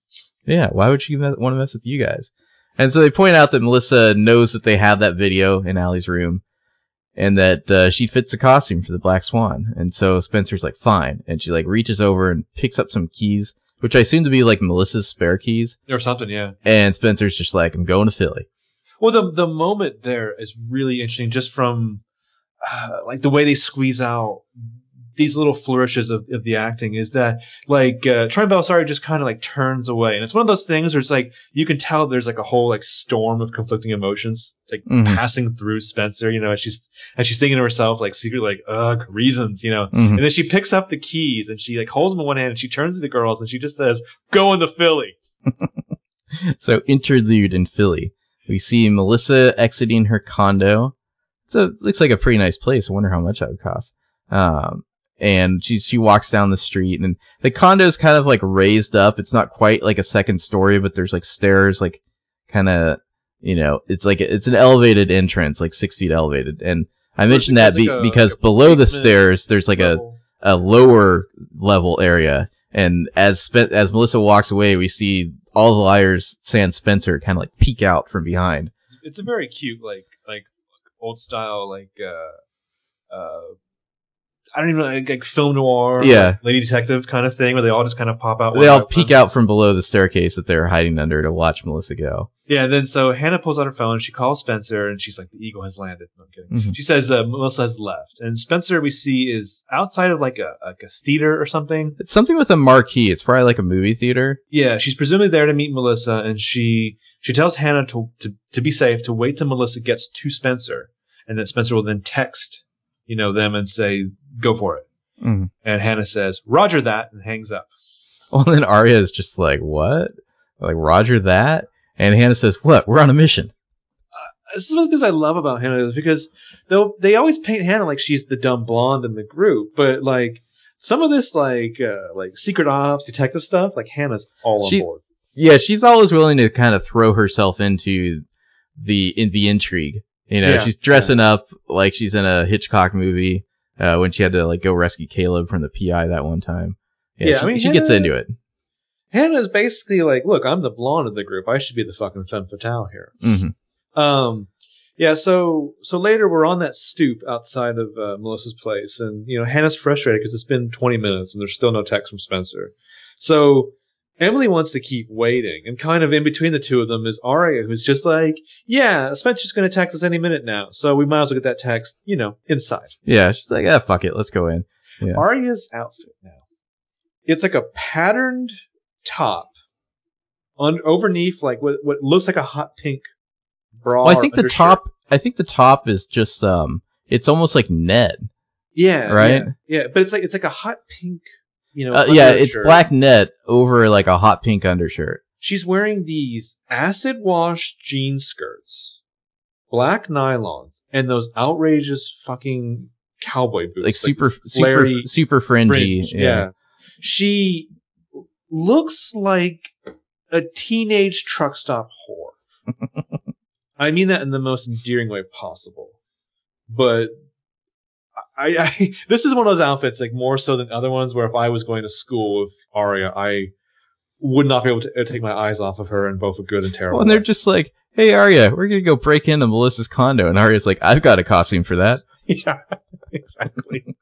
Yeah, why would she want to mess with you guys? And so they point out that Melissa knows that they have that video in Allie's room and that she fits the costume for the Black Swan. And so Spencer's like, fine. And she like reaches over and picks up some keys, which I assume to be like Melissa's spare keys. Or something, yeah. And Spencer's just like, I'm going to Philly. Well, the moment there is really interesting just from like the way they squeeze out these little flourishes of the acting is that like Troy Bellisario just kind of like turns away. And it's one of those things where it's like you can tell there's like a whole like storm of conflicting emotions like passing through Spencer, you know, as she's thinking to herself like secretly like reasons, you know. Mm-hmm. And then she picks up the keys and she like holds them in one hand and she turns to the girls and she just says, going to Philly. So interlude in Philly. We see Melissa exiting her condo. So it looks like a pretty nice place. I wonder how much that would cost. And she walks down the street and the condo's kind of like raised up. It's not quite like a second story, but there's like stairs, like kind of, you know, it's like, it's an elevated entrance, like 6 feet elevated. And I mentioned that because below the stairs, there's like a lower level area. And as Melissa walks away, we see all the liars sans Spencer kind of like peek out from behind. It's a very cute like old style, like I don't even know, like film noir, yeah, Lady Detective kind of thing, where they all just kind of pop out. They all peek out from below the staircase that they're hiding under to watch Melissa go. Yeah, and then so Hannah pulls out her phone, she calls Spencer, and she's like, the eagle has landed. No, I'm kidding. Mm-hmm. She says that Melissa has left. And Spencer, we see, is outside of like a theater or something. It's something with a marquee. It's probably like a movie theater. Yeah, she's presumably there to meet Melissa, and she tells Hannah to be safe, to wait till Melissa gets to Spencer, and then Spencer will then text, you know, them and say, go for it. Mm. And Hannah says, Roger that, and hangs up. Well, then Arya is just like, what? Like, Roger that? And Hannah says, what? We're on a mission. This is one of the things I love about Hannah, is because they always paint Hannah like she's the dumb blonde in the group, but like some of this like secret ops, detective stuff, like Hannah's all on board. Yeah, she's always willing to kind of throw herself into the intrigue. You know, yeah, she's dressing up like she's in a Hitchcock movie when she had to like go rescue Caleb from the PI that one time. Yeah, I mean, she gets into it. Hannah's basically like, look, I'm the blonde of the group. I should be the fucking femme fatale here. Mm-hmm. Yeah, so later we're on that stoop outside of Melissa's place. And, you know, Hannah's frustrated because it's been 20 minutes and there's still no text from Spencer. So Emily wants to keep waiting. And kind of in between the two of them is Arya, who's just like, yeah, Spencer's going to text us any minute now. So we might as well get that text, you know, inside. Yeah, she's like, ah, fuck it. Let's go in. Yeah. Arya's outfit now. It's like a patterned top on overneath like what looks like a hot pink bra. Well, I think the top is just it's almost like net. Yeah, right. Yeah, but it's like a hot pink, you know, yeah, it's black net over like a hot pink undershirt. She's wearing these acid wash jean skirts, black nylons, and those outrageous fucking cowboy boots, like super fringy. Yeah. She looks like a teenage truck stop whore. I mean that in the most endearing way possible. But I this is one of those outfits, like more so than other ones, where if I was going to school with Arya, I would not be able to take my eyes off of her in both a good and terrible. Well, and they're just like, hey, Arya, we're going to go break into Melissa's condo. And Arya's like, I've got a costume for that. Yeah, exactly.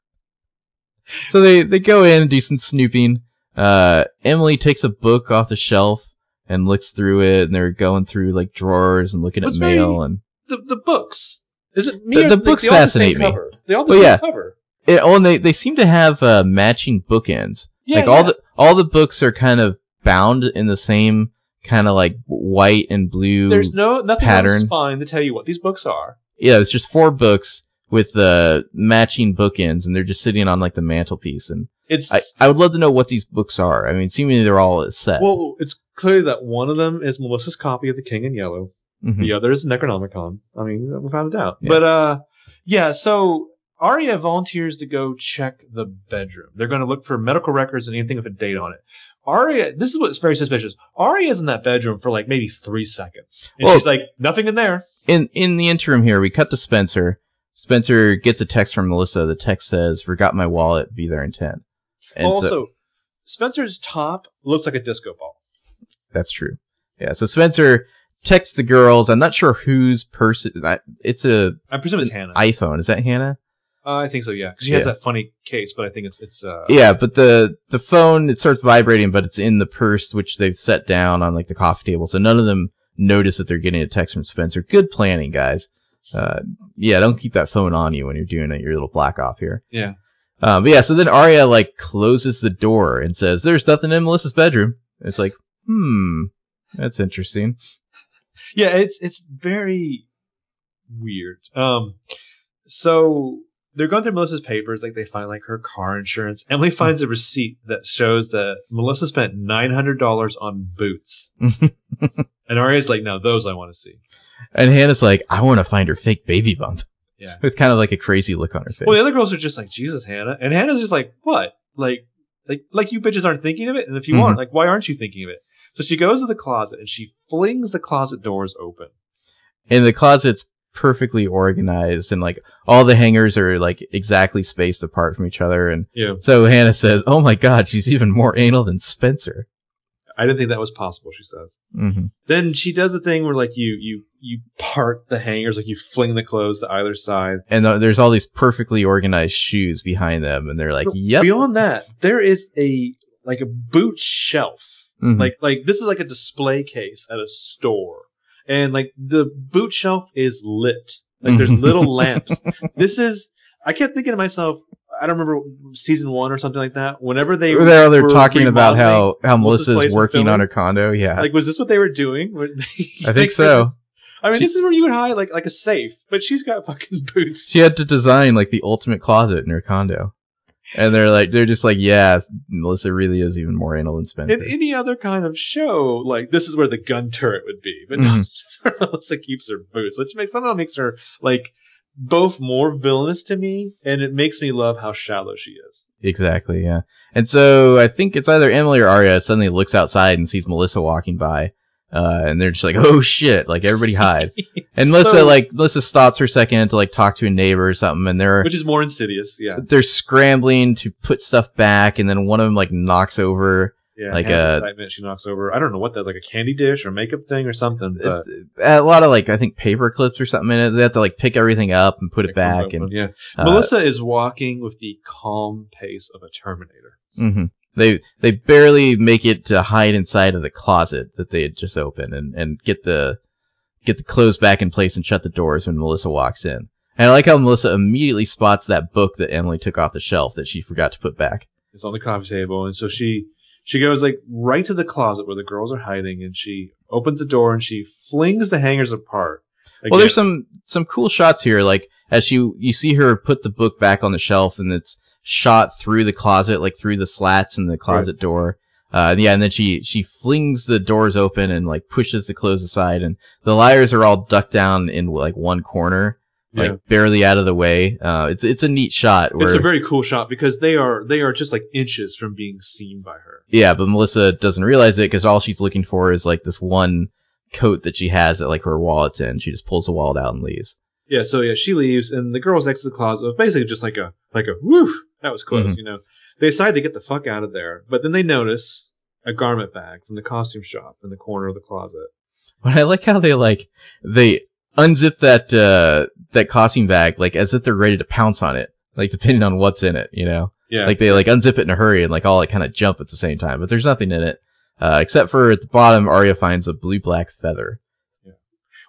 So they go in and do some snooping. Emily takes a book off the shelf and looks through it, and they're going through like drawers and looking at mail and the books. Is it me? The books fascinate me. They all the same cover. Oh, and they seem to have matching bookends. Yeah, like all the books are kind of bound in the same kind of like white and blue. There's nothing on the spine to tell you what these books are. Yeah, it's just four books with the matching bookends, and they're just sitting on like the mantelpiece. And I would love to know what these books are. I mean, seemingly they're all a set. Well, it's clear that one of them is Melissa's copy of The King in Yellow. Mm-hmm. The other is Necronomicon. I mean, without a doubt. Yeah. But, yeah, so Arya volunteers to go check the bedroom. They're going to look for medical records and anything with a date on it. Arya, this is what's very suspicious. Arya's in that bedroom for like maybe 3 seconds. And she's like, nothing in there. In the interim here, we cut to Spencer. Spencer gets a text from Melissa. The text says, forgot my wallet, be there in 10. And also, Spencer's top looks like a disco ball. That's true. Yeah, so Spencer texts the girls. I'm not sure whose person. I presume it's Hannah. iPhone. Is that Hannah? I think so, yeah. Because she has that funny case, but I think it's yeah, but the phone, it starts vibrating, but it's in the purse, which they've set down on like the coffee table. So none of them notice that they're getting a text from Spencer. Good planning, guys. Yeah, don't keep that phone on you when you're doing your little black off here. Yeah. But yeah, so then Arya like closes the door and says, there's nothing in Melissa's bedroom. It's like, that's interesting. Yeah, it's very weird. So they're going through Melissa's papers. Like they find like her car insurance. Emily finds a receipt that shows that Melissa spent $900 on boots. And Arya's like, no, those I want to see. And Hannah's like, I want to find her fake baby bump. Yeah. With kind of like a crazy look on her face. Well, the other girls are just like, Jesus, Hannah. And Hannah's just like, what? Like you bitches aren't thinking of it? And if you aren't, like, why aren't you thinking of it? So she goes to the closet and she flings the closet doors open. And the closet's perfectly organized, and like all the hangers are like exactly spaced apart from each other. And so Hannah says, oh my God, she's even more anal than Spencer. I didn't think that was possible, she says. Mm-hmm. Then she does the thing where, like, you part the hangers, like, you fling the clothes to either side. And there's all these perfectly organized shoes behind them, and they're like, yep. Beyond that, there is a boot shelf. Mm-hmm. Like this is like a display case at a store. And, like, the boot shelf is lit. Like, there's little lamps. This is... I kept thinking to myself... I don't remember season one or something like that. Whenever they were talking about how Melissa is working on her condo. Yeah. Like, was this what they were doing? I think so. I mean, this is where you would hide like a safe, but she's got fucking boots. She had to design like the ultimate closet in her condo. And they're just like, yeah, Melissa really is even more anal than Spencer. In any other kind of show, like, this is where the gun turret would be, but no, it's just where Melissa keeps her boots, which somehow makes her like, both more villainous to me, and it makes me love how shallow she is. Exactly, yeah. And so I think it's either Emily or Arya suddenly looks outside and sees Melissa walking by, and they're just like, oh shit, like, everybody hide. And Melissa stops for a second to, like, talk to a neighbor or something, and which is more insidious, yeah. They're scrambling to put stuff back, and then one of them, like, knocks over... Yeah, like excitement. She knocks over. I don't know what that's like, a candy dish or makeup thing or something. But a lot of, like, I think paper clips or something in it. They have to, like, pick everything up and put it back. And yeah, Melissa is walking with the calm pace of a Terminator. Mm-hmm. They barely make it to hide inside of the closet that they had just opened and get the clothes back in place and shut the doors when Melissa walks in. And I like how Melissa immediately spots that book that Emily took off the shelf that she forgot to put back. It's on the coffee table, and so she goes, like, right to the closet where the girls are hiding, and she opens the door and she flings the hangers apart. Again. Well, there's some cool shots here, like, as you see her put the book back on the shelf, and it's shot through the closet, like, through the slats in the closet door. Yeah, and then she flings the doors open and, like, pushes the clothes aside, and the liars are all ducked down in, like, one corner. Like, barely out of the way. It's a neat shot. It's a very cool shot because they are just, like, inches from being seen by her. Yeah, but Melissa doesn't realize it because all she's looking for is, like, this one coat that she has that, like, her wallet's in. She just pulls the wallet out and leaves. Yeah, so, yeah, she leaves, and the girls exit the closet with basically just like a woof, that was close, mm-hmm. You know. They decide to get the fuck out of there, but then they notice a garment bag from the costume shop in the corner of the closet. But I like how they unzip that costume bag, like, as if they're ready to pounce on it, like, depending on what's in it, you know? Yeah. Like, they, like, unzip it in a hurry and, like, all, like, kind of jump at the same time, but there's nothing in it. Except for at the bottom, Arya finds a blue-black feather. Yeah.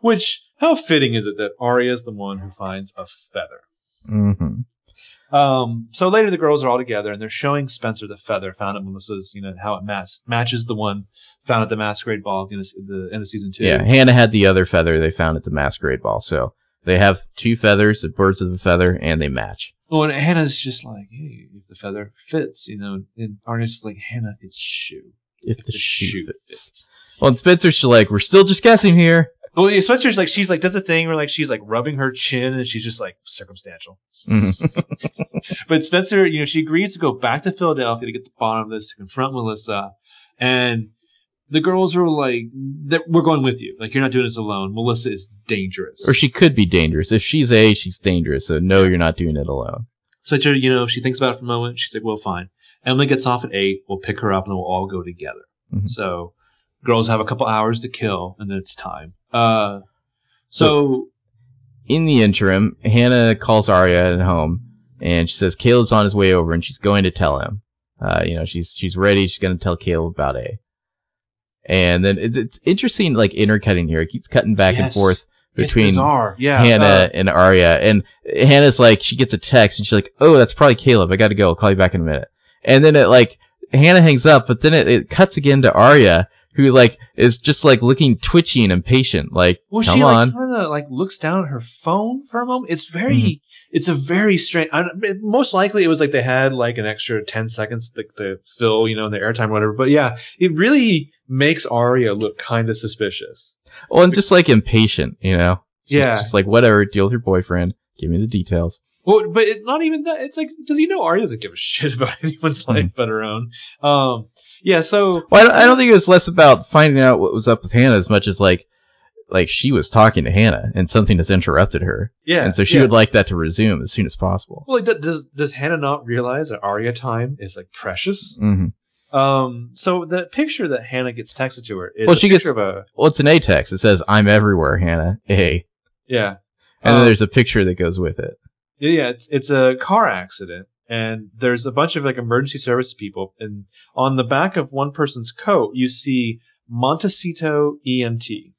Which, how fitting is it that Arya's the one who finds a feather? Mm-hmm. So later the girls are all together, and they're showing Spencer the feather found at Melissa's, you know, how it matches the one found at the masquerade ball at the end of season 2. Yeah, Hannah had the other feather they found at the masquerade ball, so... They have two feathers, the birds of a feather, and they match. Oh, and Hannah's just like, hey, if the feather fits, you know, and Arya's like, Hannah, it's shoe. If the shoe fits. Well, and Spencer's like, we're still just guessing here. Well, yeah, Spencer's like, she's like, does a thing where, like, she's like rubbing her chin and she's just like, circumstantial. Mm-hmm. But Spencer, you know, she agrees to go back to Philadelphia to get to the bottom of this, to confront Melissa. And the girls are like, we're going with you. Like, you're not doing this alone. Melissa is dangerous. Or she could be dangerous. If she's dangerous. So, no, you're not doing it alone. So, you know, she thinks about it for a moment. She's like, well, fine. Emily gets off at 8. We'll pick her up, and we'll all go together. Mm-hmm. So, girls have a couple hours to kill, and then it's time. So, in the interim, Hannah calls Arya at home, and she says Caleb's on his way over, and she's going to tell him. You know, she's ready. She's going to tell Caleb about A. And then it's interesting, like, intercutting here. It keeps cutting back and forth between Hannah and Arya. And Hannah's like, she gets a text and she's like, oh, that's probably Caleb. I got to go. I'll call you back in a minute. And then it, like, Hannah hangs up, but then it cuts again to Arya, who, like, is just, like, looking twitchy and impatient. Like, well, come on. She, like, kind of, like, looks down at her phone for a moment. It's very, It's a very strange, most likely it was like they had, like, an extra 10 seconds to fill, you know, in the airtime or whatever. But yeah, it really makes Arya look kind of suspicious. Well, and just, like, impatient, you know? Yeah. Just like, whatever, deal with your boyfriend. Give me the details. Well, but not even that. It's like, because, you know, Arya doesn't give a shit about anyone's life but her own. Yeah, so... Well, I don't think it was less about finding out what was up with Hannah as much as, like she was talking to Hannah and something has interrupted her. Yeah. And so she would like that to resume as soon as possible. Well, does Hannah not realize that Arya time is, like, precious? Mm-hmm. So the picture that Hannah gets texted to her is it's an A text. It says, "I'm everywhere, Hannah." A. Yeah. And then there's a picture that goes with it. Yeah, it's a car accident, and there's a bunch of like emergency service people, and on the back of one person's coat, you see Montecito EMT.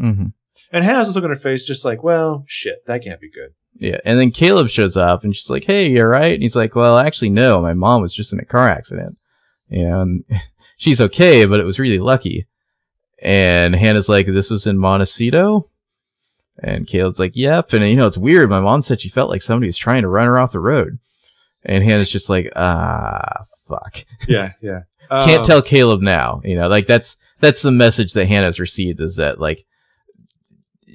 Mm-hmm. And Hannah's looking at her face just like, well, shit, that can't be good. Yeah, and then Caleb shows up, and she's like, hey, you all right? And he's like, well, actually, no, my mom was just in a car accident. You know, and she's okay, but it was really lucky. And Hannah's like, this was in Montecito? And Caleb's like, yep. And, you know, it's weird. My mom said she felt like somebody was trying to run her off the road. And Hannah's just like, fuck. Yeah, yeah. Can't tell Caleb now. You know, like, that's the message that Hannah's received, is that, like,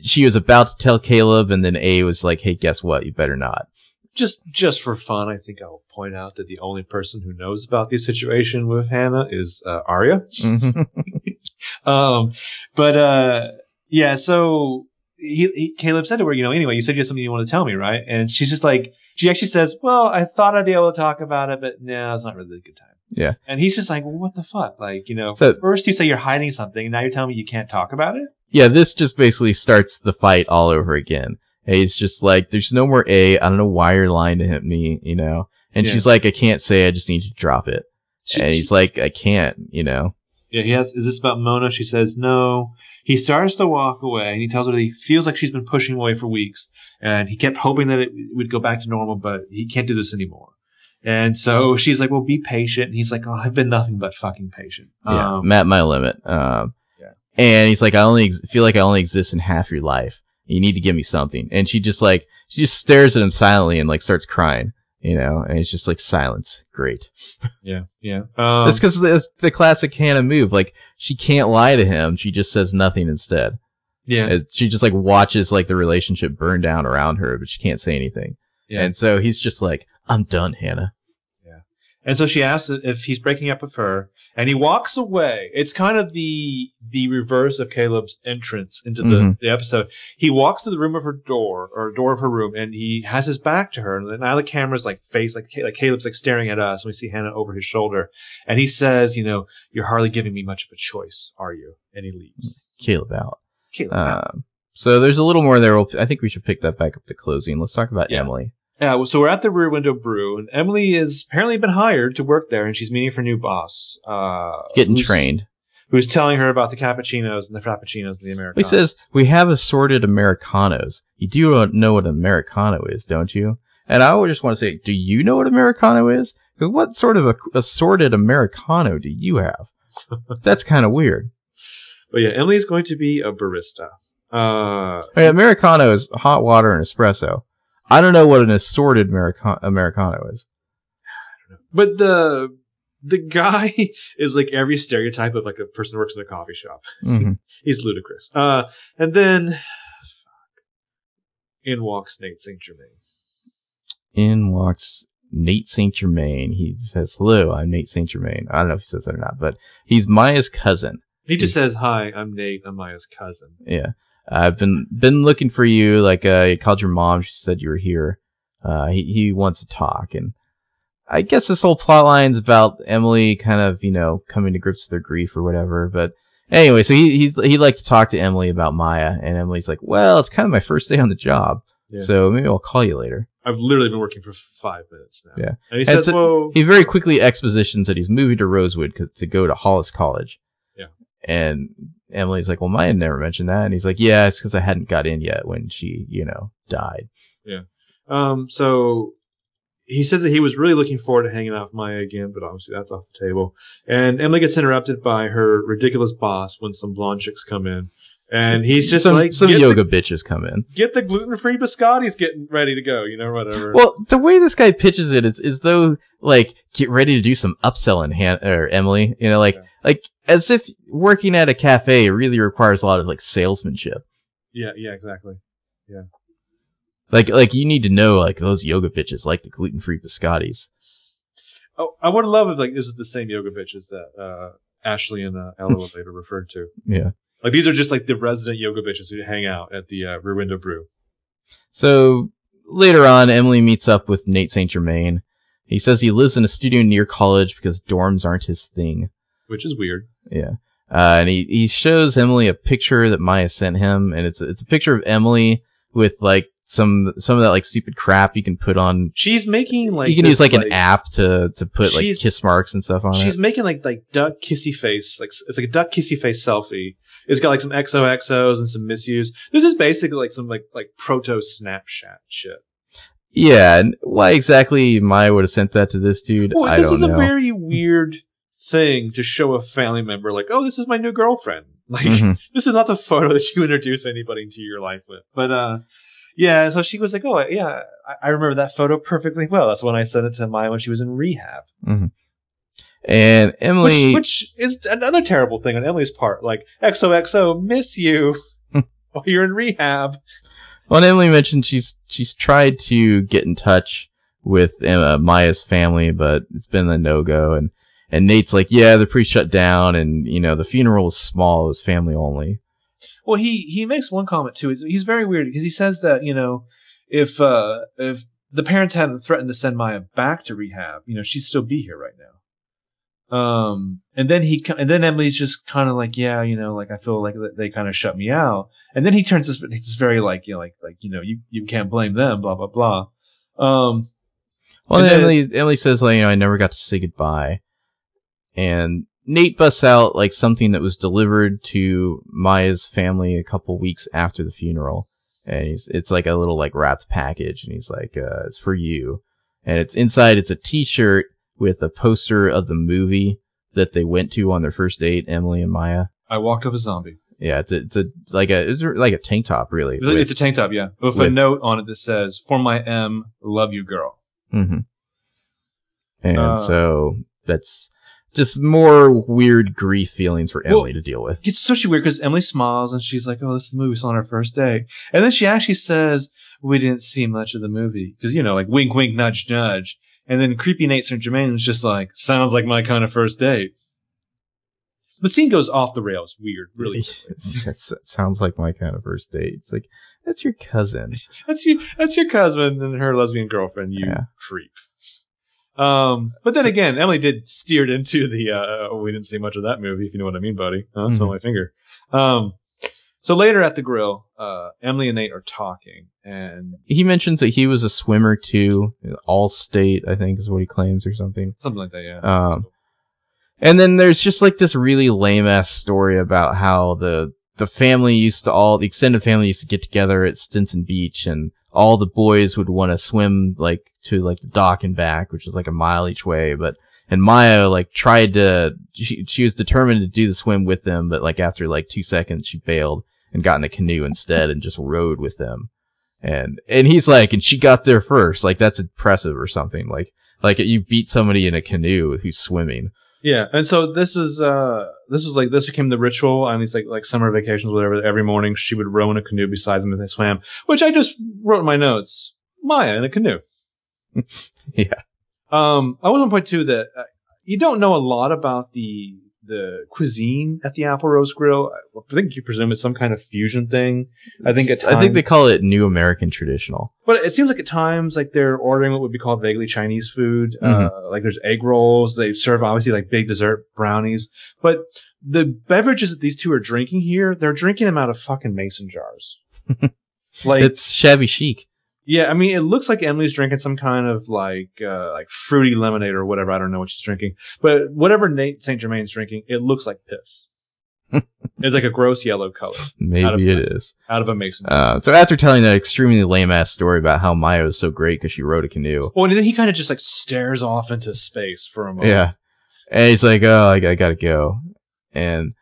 she was about to tell Caleb, and then A was like, hey, guess what? You better not. Just for fun, I think I'll point out that the only person who knows about the situation with Hannah is Arya. Mm-hmm. Yeah, so... Caleb said to her, you know, anyway, you said you had something you want to tell me, right? And she's just like, she actually says, well, I thought I'd be able to talk about it, but no, it's not really a good time. Yeah. And he's just like, well, what the fuck? Like, you know, so, first you say you're hiding something, and now you're telling me you can't talk about it? Yeah, this just basically starts the fight all over again. And he's just like, there's no more A. I don't know why you're lying to me, you know? And yeah. She's like, I can't say, I just need you to drop it. And he's like, I can't, you know? Yeah, he asks, is this about Mona? She says, no. He starts to walk away, and he tells her that he feels like she's been pushing away for weeks, and he kept hoping that it would go back to normal, but he can't do this anymore. And so she's like, well, be patient. And he's like, oh, I've been nothing but fucking patient. Yeah, I'm at my limit. Yeah. And he's like, I only feel like I only exist in half your life. You need to give me something. And she just stares at him silently and, like, starts crying. You know, and it's just like silence. Great. Yeah, yeah. That's because the classic Hannah move. Like, she can't lie to him. She just says nothing instead. Yeah. She just, like, watches, like, the relationship burn down around her, but she can't say anything. Yeah. And so he's just like, I'm done, Hannah. Yeah. And so she asks if he's breaking up with her, and he walks away. It's kind of the reverse of Caleb's entrance into the episode. He walks to the room of her door, or door of her room, and he has his back to her. And now the camera's like face, like Caleb's like staring at us, and we see Hannah over his shoulder. And he says, you know, you're hardly giving me much of a choice, are you? And he leaves. Caleb out. So there's a little more there. I think we should pick that back up to closing. Let's talk about Emily. Yeah, so we're at the Rear Window Brew, and Emily has apparently been hired to work there, and she's meeting her new boss. Who's telling her about the cappuccinos and the frappuccinos and the Americanos. He says, we have assorted Americanos. You do know what an Americano is, don't you? And I just want to say, do you know what Americano is? Because what sort of assorted Americano do you have? That's kind of weird. But yeah, Emily's going to be a barista. Americano is hot water and espresso. I don't know what an assorted Americano is. I don't know. But the guy is like every stereotype of like a person who works in a coffee shop. Mm-hmm. He's ludicrous. And then in walks Nate St. Germain. He says, hello, I'm Nate St. Germain. I don't know if he says that or not, but he's Maya's cousin. He just says, hi, I'm Nate. I'm Maya's cousin. Yeah. I've been looking for you. Like, I called your mom. She said you were here. He wants to talk. And I guess this whole plot line's about Emily kind of, you know, coming to grips with her grief or whatever. But anyway, so he'd like to talk to Emily about Maya. And Emily's like, well, it's kind of my first day on the job. Yeah. So maybe I'll call you later. I've literally been working for 5 minutes now. Yeah. And he says, whoa. He very quickly expositions that he's moving to Rosewood to go to Hollis College. Yeah. And Emily's like, well, Maya never mentioned that. And he's like, yeah, it's because I hadn't got in yet when she, you know, died. Yeah. So he says that he was really looking forward to hanging out with Maya again, but obviously that's off the table. And Emily gets interrupted by her ridiculous boss when some blonde chicks come in. And he's just some yoga bitches come in. Get the gluten-free biscottis getting ready to go, you know, whatever. Well, the way this guy pitches it is as though, like, get ready to do some upselling, Emily. You know, like as if working at a cafe really requires a lot of, like, salesmanship. Yeah, exactly. Yeah. Like you need to know, like, those yoga bitches like the gluten-free biscottis. Oh, I would love if, like, this is the same yoga bitches that Ashley and Ella later referred to. Yeah. Like, these are just, like, the resident yoga bitches who hang out at the Rear Window Brew. So, later on, Emily meets up with Nate St. Germain. He says he lives in a studio near college because dorms aren't his thing. Which is weird. Yeah. And he shows Emily a picture that Maya sent him, and it's a picture of Emily with like some of that like stupid crap you can put on. She's making like you can use like an app to put like kiss marks and stuff on. She's making like duck kissy face, like it's like a duck kissy face selfie. It's got like some XOXOs and some misuse. This is basically like some like proto Snapchat shit. Yeah, and why exactly Maya would have sent that to this dude? Well, I don't know. This is a very weird thing to show a family member, like, oh, this is my new girlfriend. Like, This is not the photo that you introduce anybody into your life with. But yeah, so she was like, oh, yeah, I remember that photo perfectly well. That's when I sent it to Maya when she was in rehab. Mm-hmm. And Emily, which is another terrible thing on Emily's part, like XOXO, miss you while you're in rehab. Well, Emily mentioned she's tried to get in touch with Maya's family, but it's been a no-go. And Nate's like, yeah, they're pretty shut down, and you know the funeral was small, it was family only. Well, he makes one comment too. He's very weird because he says that you know if the parents hadn't threatened to send Maya back to rehab, you know she'd still be here right now. And then Emily's just kind of like, yeah, you know, like I feel like they kind of shut me out. And then he turns this very like, you know, like you know, you can't blame them, blah blah blah. Well, and then Emily says, like, you know, I never got to say goodbye. And Nate busts out like something that was delivered to Maya's family a couple weeks after the funeral, and it's like a little like wrapped package, and he's like, it's for you, and it's inside. It's a T-shirt with a poster of the movie that they went to on their first date, Emily and Maya. I Walked Up a Zombie. Yeah, it's like a tank top, really. It's a tank top, yeah. With a note on it that says, "For my M, love you, girl." Mm-hmm. And so that's just more weird grief feelings for Emily to deal with. It's such weird because Emily smiles and she's like, "Oh, this is the movie we saw on our first date," and then she actually says, "We didn't see much of the movie because you know, like wink, wink, nudge, nudge." And then creepy Nate St. Germain was just like, sounds like my kind of first date. The scene goes off the rails weird, really. That sounds like my kind of first date. It's like, that's your cousin. That's your cousin and her lesbian girlfriend, creep. But then again, Emily did steer it into the, we didn't see much of that movie, if you know what I mean, buddy. Smell my finger. So later at the grill, Emily and Nate are talking, and he mentions that he was a swimmer too, All-State, I think is what he claims or something. Something like that, yeah. And then there's just like this really lame ass story about how the family used to the extended family used to get together at Stinson Beach, and all the boys would want to swim like to like the dock and back, which is like a mile each way, but. And Maya, like, tried to... She was determined to do the swim with them, but, like, after, like, 2 seconds, she bailed and got in a canoe instead and just rode with them. And he's like, and she got there first. Like, that's impressive or something. Like you beat somebody in a canoe who's swimming. Yeah, and so this became the ritual on these, like summer vacations, whatever. Every morning, she would row in a canoe beside them as they swam, which I just wrote in my notes. Maya in a canoe. Yeah. I was on point too that you don't know a lot about the cuisine at the Apple Rose Grill. I think you presume it's some kind of fusion thing. I think they call it New American Traditional. But it seems like at times like they're ordering what would be called vaguely Chinese food. Mm-hmm. Like there's egg rolls. They serve obviously like big dessert brownies. But the beverages that these two are drinking here, they're drinking them out of fucking mason jars. Like it's shabby chic. Yeah, I mean, it looks like Emily's drinking some kind of like fruity lemonade or whatever. I don't know what she's drinking, but whatever Nate St. Germain's drinking, it looks like piss. It's like a gross yellow color. Maybe it is out of a mason jar. So after telling that extremely lame ass story about how Maya was so great because she rode a canoe, well, and then he kind of just like stares off into space for a moment. Yeah, and he's like, "Oh, I gotta go," and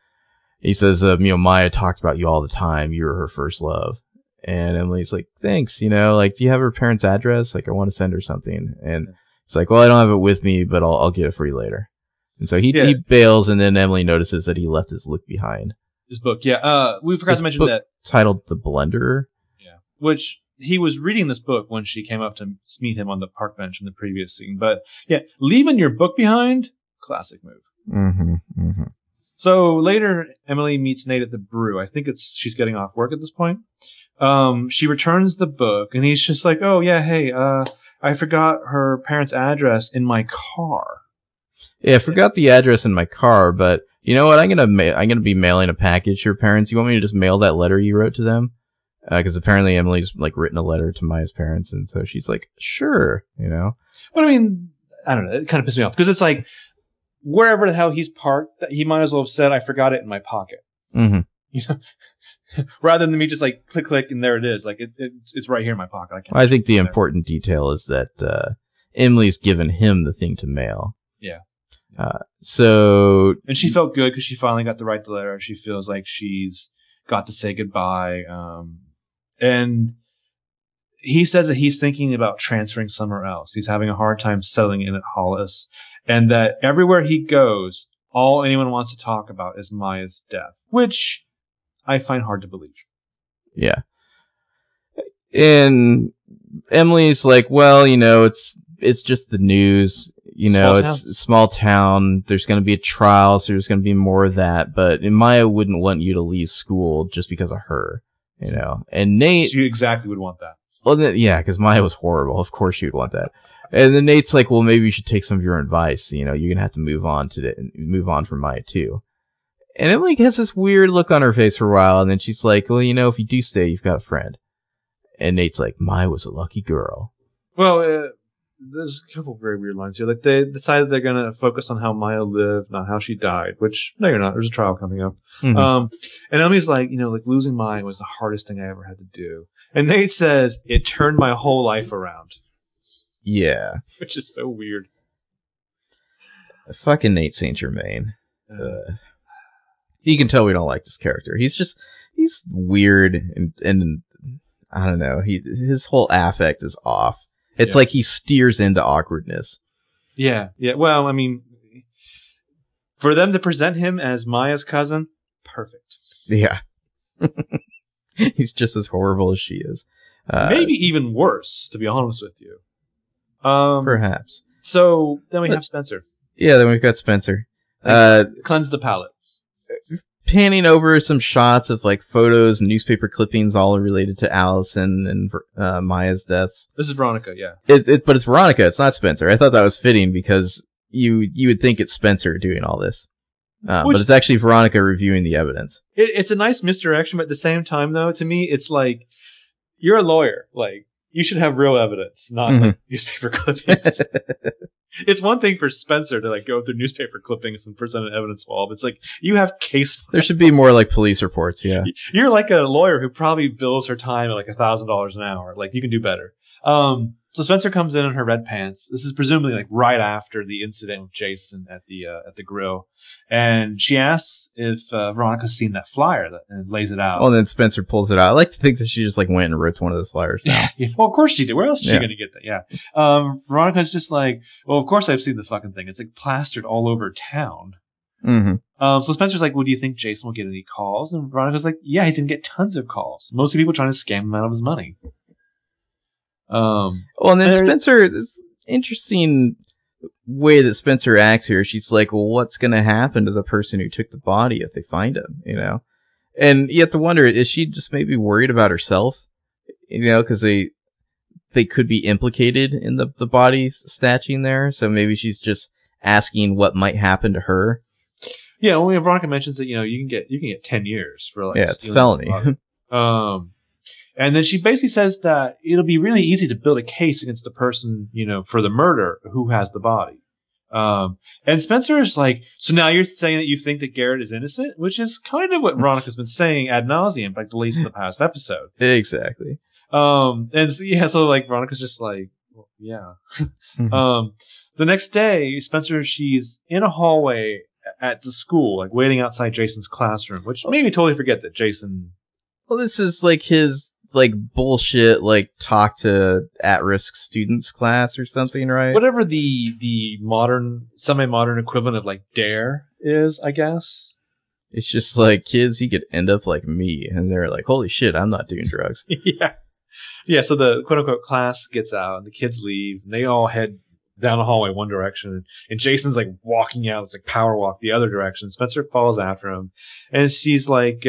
he says, "You know, Maya talked about you all the time. You were her first love." And Emily's like, thanks, you know, like, do you have her parents' address? Like, I want to send her something. And it's like, well, I don't have it with me, but I'll get it for you later. And so he bails, and then Emily notices that he left his book behind. His book, yeah. We forgot to mention that. Titled The Blunderer. Yeah. Which, he was reading this book when she came up to meet him on the park bench in the previous scene. But, yeah, leaving your book behind, classic move. Mm-hmm, mm-hmm. So later, Emily meets Nate at the brew. I think she's getting off work at this point. She returns the book, and he's just like, oh, yeah, hey, I forgot her parents' address in my car. Yeah, I forgot the address in my car, but you know what? I'm gonna be mailing a package to your parents. You want me to just mail that letter you wrote to them? Because apparently Emily's like written a letter to Maya's parents, and so she's like, sure, you know. But I mean, I don't know. It kind of pissed me off because it's like wherever the hell he's parked, he might as well have said, "I forgot it in my pocket." Mm-hmm. You know. Rather than me just like click and there it is, like it's right here in my pocket. I think the important detail is that Emily's given him the thing to mail. Yeah. So and she felt good because she finally got to write the letter. She feels like she's got to say goodbye. And he says that he's thinking about transferring somewhere else. He's having a hard time settling in at Hollis, and that everywhere he goes, all anyone wants to talk about is Maya's death, which I find hard to believe. Yeah. And Emily's like, well, you know, it's just the news, you know, it's a small town. There's going to be a trial, so there's going to be more of that. But Maya wouldn't want you to leave school just because of her, you know. And Nate, she exactly would want that. Well, yeah, because Maya was horrible. Of course she would want that. And then Nate's like, well, maybe you should take some of your advice. You know, you're going to have to move on from Maya too. And Emily has this weird look on her face for a while, and then she's like, well, you know, if you do stay, you've got a friend. And Nate's like, Maya was a lucky girl. Well, there's a couple of very weird lines here. Like, they decided they're going to focus on how Maya lived, not how she died, which, no, you're not. There's a trial coming up. Mm-hmm. And Emily's like, you know, like, losing Maya was the hardest thing I ever had to do. And Nate says, it turned my whole life around. Yeah. Which is so weird. Fucking Nate St. Germain. You can tell we don't like this character. He's weird, and I don't know. His whole affect is off. It's like he steers into awkwardness. Yeah, yeah. Well, I mean, for them to present him as Maya's cousin, perfect. Yeah. He's just as horrible as she is. Maybe even worse, to be honest with you. Perhaps. So then we have Spencer. Yeah, then we've got Spencer. Cleanse the palate. Panning over some shots of like photos and newspaper clippings, all related to Allison and Maya's deaths. This is Veronica, yeah. But it's Veronica. It's not Spencer. I thought that was fitting because you would think it's Spencer doing all this, but it's actually Veronica reviewing the evidence. It's a nice misdirection, but at the same time, though, to me, it's like you're a lawyer. Like you should have real evidence, not like newspaper clippings. It's one thing for Spencer to like go through newspaper clippings and present an evidence wall, but it's like you have case files. There should be more like police reports. Yeah, you're like a lawyer who probably bills her time at like $1,000 an hour. Like you can do better. So Spencer comes in her red pants. This is presumably like right after the incident with Jason at the grill, and she asks if Veronica's seen that flyer and lays it out. Oh, and then Spencer pulls it out. I like to think that she just like went and ripped one of those flyers down. Yeah. Well, of course she did. Where else is she going to get that? Yeah. Veronica's just like, well, of course I've seen the fucking thing. It's like plastered all over town. Mm-hmm. So Spencer's like, well, do you think Jason will get any calls? And Veronica's like, yeah, he's going to get tons of calls. Mostly people trying to scam him out of his money. Well, and then Spencer, this interesting way that Spencer acts here. She's like, well, what's going to happen to the person who took the body if they find him, you know? And you have to wonder, is she just maybe worried about herself, you know, because they could be implicated in the body's statue there. So maybe she's just asking what might happen to her. Yeah. Well, Veronica mentions that, you know, you can get 10 years for like, it's a felony. And then she basically says that it'll be really easy to build a case against the person, you know, for the murder who has the body. And Spencer is like, so now you're saying that you think that Garrett is innocent, which is kind of what Veronica's been saying ad nauseum, like at least in the past episode. Exactly. And so, yeah, so like Veronica's just like, well, yeah. The next day, Spencer, she's in a hallway at the school, like waiting outside Jason's classroom, which made me totally forget that Jason. Well, this is like his like bullshit like talk to at-risk students class or something, right? Whatever the modern semi-modern equivalent of like DARE is, I guess. It's just like, kids, you could end up like me, and they're like, holy shit, I'm not doing drugs. Yeah. Yeah, so the quote-unquote class gets out and the kids leave and they all head down the hallway one direction, and Jason's like walking out, it's like power walk the other direction. Spencer follows after him, and she's like,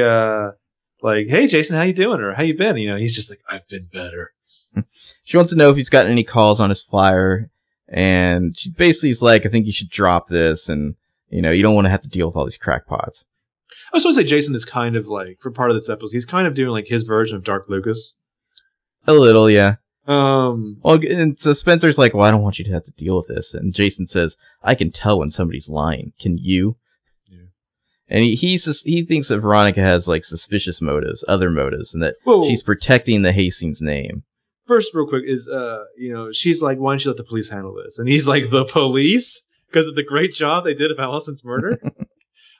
hey, Jason, how you doing? Or how you been? You know, he's just like, I've been better. She wants to know if he's gotten any calls on his flyer, and she basically is like, I think you should drop this, and, you know, you don't want to have to deal with all these crackpots. I was going to say Jason is kind of like, for part of this episode, he's kind of doing like his version of Dark Lucas. A little, yeah. Well, and so Spencer's like, well, I don't want you to have to deal with this. And Jason says, I can tell when somebody's lying. Can you? Yeah. And he thinks that Veronica has like suspicious motives, other motives, and that she's protecting the Hastings name. First, real quick, is, you know, she's like, why don't you let the police handle this? And he's like, the police? Because of the great job they did of Allison's murder?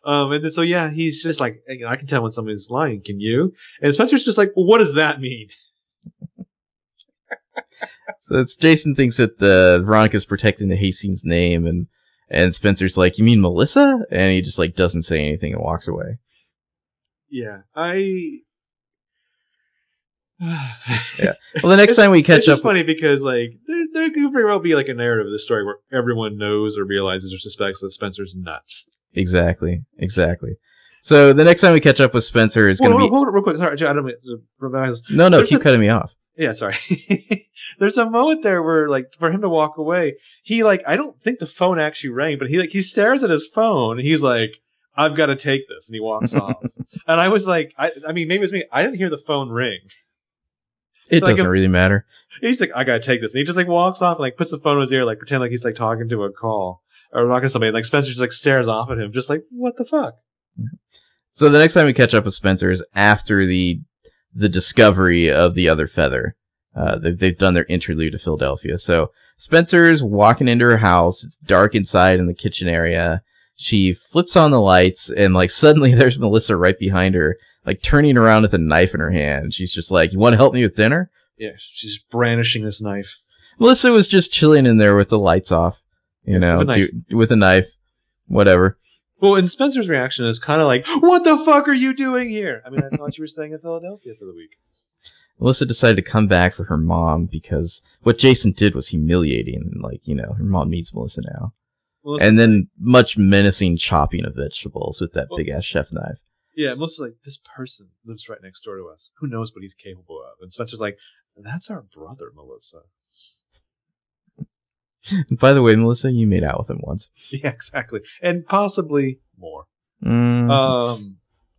And then, so, yeah, he's just like, you know, I can tell when somebody's lying. Can you? And Spencer's just like, well, what does that mean? So it's Jason thinks that the Veronica's protecting the Hastings name, and Spencer's like, you mean Melissa? And he just like doesn't say anything and walks away. Yeah, yeah. Well, the next time we catch up, it's just funny because like there could very well be like a narrative of this story where everyone knows or realizes or suspects that Spencer's nuts. Exactly. So the next time we catch up with Spencer is going to be. Hold it real quick. Sorry, I don't mean to revise. No, there's keep cutting me off. Yeah, sorry. There's a moment there where, like, for him to walk away, he, like, I don't think the phone actually rang, but he stares at his phone, and he's like, I've got to take this, and he walks off. And I was like, I mean, maybe it was me. I didn't hear the phone ring. It like, doesn't really matter. He's like, I got to take this. And he just, like, walks off and, like, puts the phone in his ear, like, pretend like he's, like, talking to a call or talking to somebody. And, like, Spencer just, like, stares off at him, just like, what the fuck? So the next time we catch up with Spencer is after the discovery of the other feather. They've done their interlude to Philadelphia. So Spencer's walking into her house. It's dark inside in the kitchen area. She flips on the lights and like suddenly there's Melissa right behind her, like turning around with a knife in her hand. She's just like, you want to help me with dinner? Yeah, she's brandishing this knife. Melissa was just chilling in there with the lights off, you know, with a knife, whatever. Well, and Spencer's reaction is kind of like, what the fuck are you doing here? I mean, I thought you were staying in Philadelphia for the week. Melissa decided to come back for her mom because what Jason did was humiliating. And like, you know, her mom needs Melissa now. Melissa's and then much menacing chopping of vegetables with that big-ass chef knife. Yeah, Melissa's like, this person lives right next door to us. Who knows what he's capable of? And Spencer's like, that's our brother, Melissa. By the way, Melissa, you made out with him once. Yeah, exactly. And possibly more.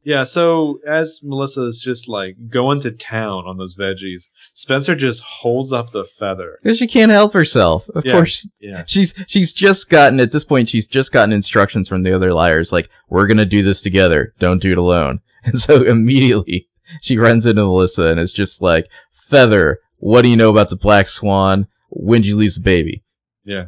Yeah, so as Melissa's just like going to town on those veggies, Spencer just holds up the feather. Because she can't help herself. Of course. Yeah. She's just gotten, at this point, instructions from the other liars. Like, we're going to do this together. Don't do it alone. And so immediately she runs into Melissa and is just like, Feather, what do you know about the black swan? When'd you lose the baby? Yeah.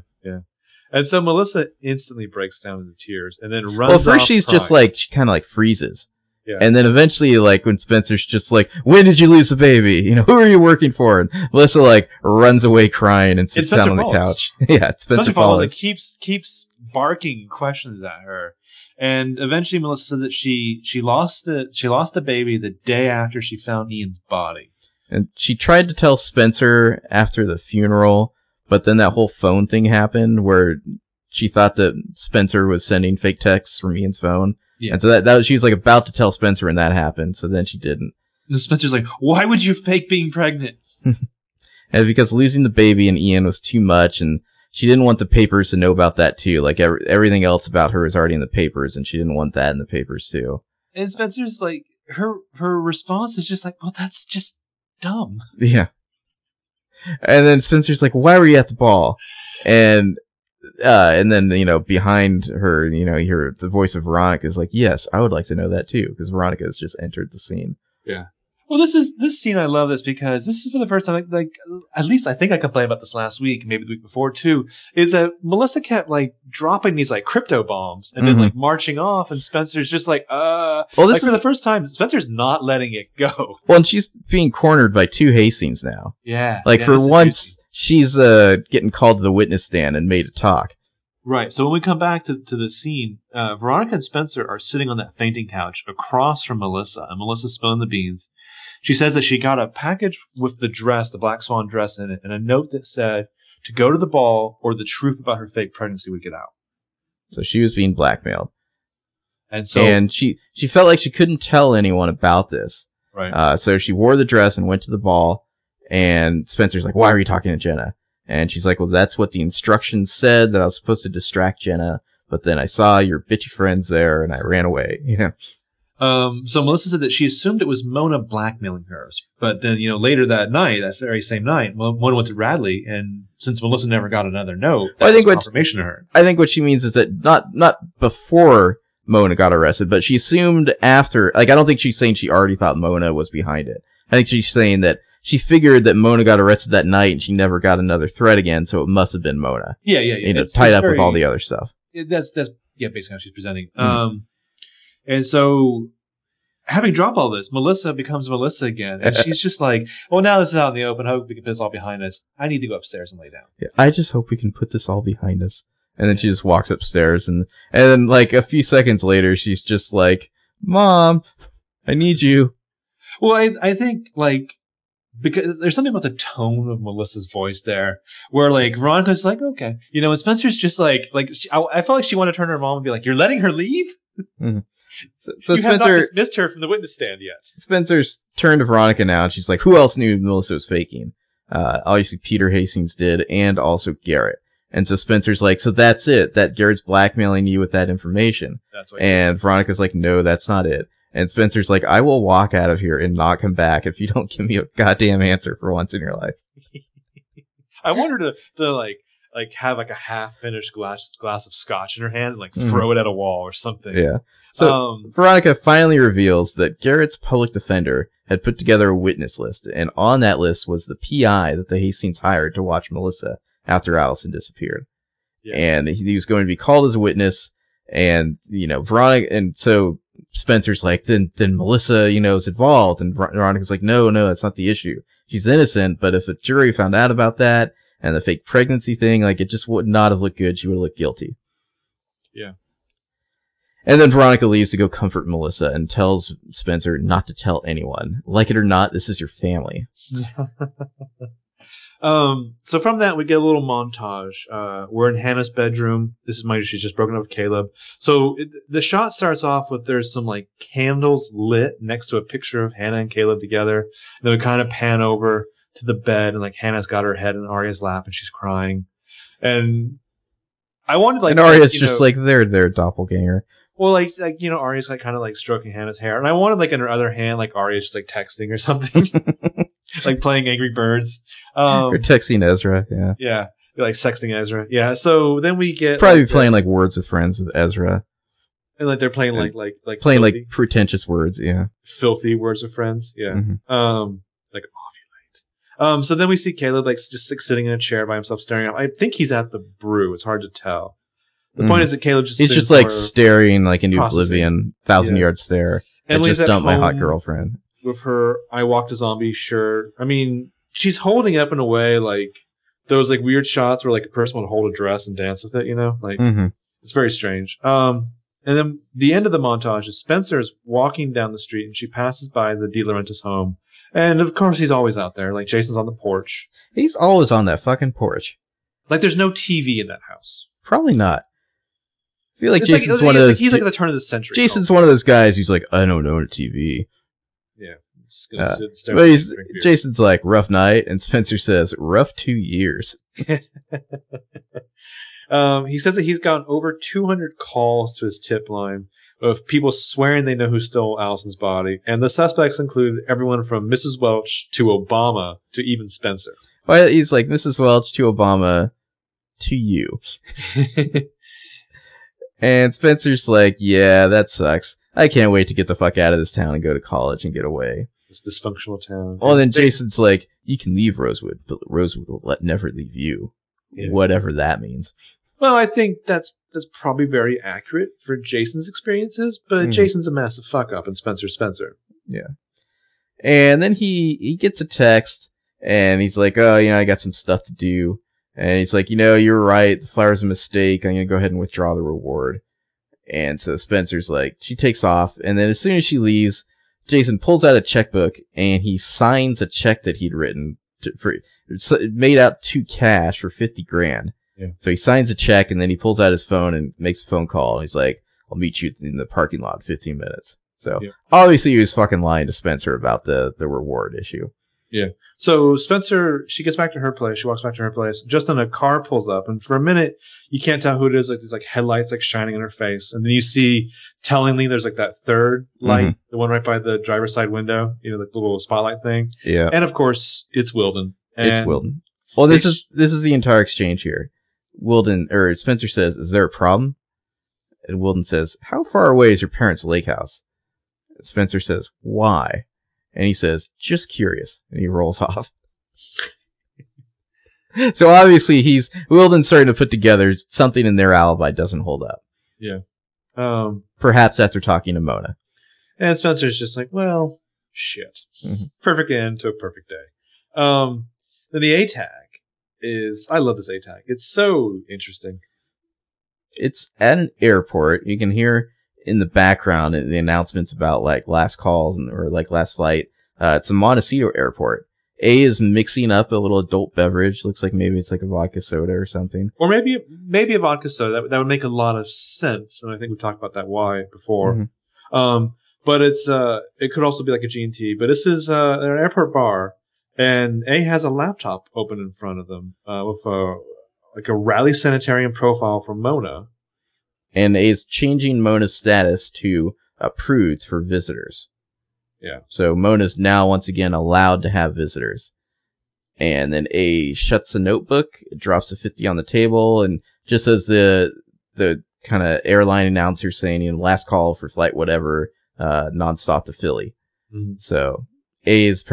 And so Melissa instantly breaks down into tears and then runs off. Well, first she's crying. Just like, she kind of like freezes. Yeah. And then eventually, like, when Spencer's just like, when did you lose the baby? You know, who are you working for? And Melissa, like, runs away crying and sits down on the couch. Yeah, it's Spencer Falls. Like, keeps barking questions at her. And eventually Melissa says that she lost the baby the day after she found Ian's body. And she tried to tell Spencer after the funeral, but then that whole phone thing happened where she thought that Spencer was sending fake texts from Ian's phone. Yeah. And so she was like about to tell Spencer and that happened, so then she didn't. And Spencer's like, why would you fake being pregnant? And because losing the baby and Ian was too much, and she didn't want the papers to know about that too. Like everything else about her is already in the papers, and she didn't want that in the papers too. And Spencer's like, her response is just like, well, that's just dumb. Yeah. And then Spencer's like, why were you at the ball? And then, you know, behind her, you know, you hear the voice of Veronica is like, yes, I would like to know that too, because Veronica has just entered the scene. Yeah. Well, this scene, I love this because this is for the first time, like at least I think I complained about this last week, maybe the week before too, is that Melissa kept like dropping these like crypto bombs and then like marching off, and Spencer's just like, well, this is for the first time, Spencer's not letting it go. Well, and she's being cornered by two Hastings now. Yeah. Like for once, she's getting called to the witness stand and made to talk. Right. So when we come back to the scene, Veronica and Spencer are sitting on that fainting couch across from Melissa, and Melissa's spilling the beans. She says that she got a package with the dress, the black swan dress in it, and a note that said to go to the ball or the truth about her fake pregnancy would get out. So she was being blackmailed. And she felt like she couldn't tell anyone about this. Right. So she wore the dress and went to the ball. And Spencer's like, why are you talking to Jenna? And she's like, well, that's what the instructions said, that I was supposed to distract Jenna, but then I saw your bitchy friends there and I ran away, you know. So Melissa said that she assumed it was Mona blackmailing her. But then, you know, later that night, that very same night, Mona went to Radley, and since Melissa never got another note, that was confirmation to her. I think what she means is that not before Mona got arrested, but she assumed after. Like, I don't think she's saying she already thought Mona was behind it. I think she's saying that she figured that Mona got arrested that night and she never got another threat again, so it must have been Mona. Yeah. You know, tied up with all the other stuff. That's basically how she's presenting. Mm-hmm. And so, having dropped all this, Melissa becomes Melissa again. And she's just like, well, now this is out in the open. I hope we can put this all behind us. I need to go upstairs and lay down. Yeah, I just hope we can put this all behind us. And then she just walks upstairs. And then, like, a few seconds later, she's just like, Mom, I need you. Well, I think, like, because there's something about the tone of Melissa's voice there where, like, Veronica's like, okay. You know, and Spencer's just like I felt like she wanted to turn to her mom and be like, you're letting her leave? Mm-hmm. So you have not dismissed her from the witness stand yet. Spencer's turned to Veronica now, and she's like, who else knew Melissa was faking? Obviously, Peter Hastings did, and also Garrett. And so Spencer's like, so that's it. That Garrett's blackmailing you with that information. That's what. And Veronica's like, no, that's not it. And Spencer's like, I will walk out of here and not come back if you don't give me a goddamn answer for once in your life. I want her to like have like a half-finished glass of scotch in her hand and like throw it at a wall or something. Yeah. So Veronica finally reveals that Garrett's public defender had put together a witness list, and on that list was the PI that the Hastings hired to watch Melissa after Allison disappeared. Yeah. And he was going to be called as a witness, and, you know, Veronica, and so Spencer's like, then Melissa, you know, is involved, and Veronica's like, no, that's not the issue. She's innocent, but if the jury found out about that and the fake pregnancy thing, like, it just would not have looked good. She would have looked guilty. Yeah. And then Veronica leaves to go comfort Melissa and tells Spencer not to tell anyone. Like it or not, this is your family. So from that, we get a little montage. We're in Hannah's bedroom. This is she's just broken up with Caleb. So the shot starts off with there's some like candles lit next to a picture of Hannah and Caleb together. And then we kind of pan over to the bed, and like Hannah's got her head in Arya's lap and she's crying. And I wanted like... And Arya's just like, they're their doppelganger. Well, like you know, Arya's like, kind of like stroking Hannah's hair, and I wanted like in her other hand, like Arya's just like texting or something, like playing Angry Birds, or texting Ezra, yeah, like sexting Ezra, yeah. So then we get probably like, playing like Words with Friends with Ezra, and like they're playing like playing filthy, like pretentious words, yeah, filthy Words with Friends, yeah, like ovulate. So then we see Caleb like just sitting in a chair by himself, staring up. I think he's at the brew. It's hard to tell. The point is that Caleb just—he's just like staring like into oblivion, 1,000-yard stare. Emily's at home. Dumped my hot girlfriend with her "I Walked a Zombie" shirt. I mean, she's holding it up in a way like those like weird shots where like a person would hold a dress and dance with it. You know, like it's very strange. And then the end of the montage is Spencer's walking down the street, and she passes by the De Laurentiis home, and of course he's always out there. Like Jason's on the porch. He's always on that fucking porch. Like there's no TV in that house. Probably not. I feel like it's Jason's like, one of those... Like he's like at the turn of the century. Jason's one of those guys who's like, I don't own a TV. Yeah. Just gonna sit and stare Jason's like, rough night, and Spencer says, rough 2 years. He says that he's gotten over 200 calls to his tip line of people swearing they know who stole Allison's body, and the suspects include everyone from Mrs. Welch to Obama to even Spencer. Well, he's like, Mrs. Welch to Obama to you. And Spencer's like, yeah, that sucks. I can't wait to get the fuck out of this town and go to college and get away. This dysfunctional town. Oh, and then Jason's like, you can leave Rosewood, but Rosewood will never leave you. Yeah. Whatever that means. Well, I think that's probably very accurate for Jason's experiences, but Jason's a massive fuck-up and Spencer's Spencer. Yeah. And then he gets a text, and he's like, oh, you know, I got some stuff to do. And he's like, you know, you're right. The flower's a mistake. I'm going to go ahead and withdraw the reward. And so Spencer's like, she takes off. And then as soon as she leaves, Jason pulls out a checkbook and he signs a check that he'd written made out to cash for $50,000. Yeah. So he signs a check and then he pulls out his phone and makes a phone call. And he's like, I'll meet you in the parking lot in 15 minutes. So obviously he was fucking lying to Spencer about the reward issue. Yeah. So Spencer, she gets back to her place. She walks back to her place. Just then a car pulls up. And for a minute, you can't tell who it is. Like there's like headlights like shining in her face. And then you see, tellingly, there's like that third light, mm-hmm. the one right by the driver's side window, you know, the little spotlight thing. Yeah. And of course, it's Wilden. And it's Wilden. Well, this is the entire exchange here. Wilden, or Spencer says, "Is there a problem?" And Wilden says, "How far away is your parents' lake house?" Spencer says, "Why?" And he says, "Just curious." And he rolls off. So obviously Wilden's starting to put together something in their alibi doesn't hold up. Yeah. Perhaps after talking to Mona. And Spencer's just like, well, shit. Mm-hmm. Perfect end to a perfect day. Then the A-tag I love this A-tag. It's so interesting. It's at an airport. You can hear in the background the announcements about like last calls or like last flight. It's a Montecito airport. A is mixing up a little adult beverage. Looks like maybe it's like a vodka soda or something. Or maybe a vodka soda. That would make a lot of sense. And I think we talked about that why before. Mm-hmm. But it's it could also be like a G&T. But this is an airport bar, and A has a laptop open in front of them with a Radley sanitarium profile from Mona. And A is changing Mona's status to approved for visitors. Yeah. So Mona's now once again allowed to have visitors. And then A shuts the notebook, drops a 50 on the table, and just as the kind of airline announcer saying, you know, last call for flight whatever, nonstop to Philly. Mm-hmm. So A's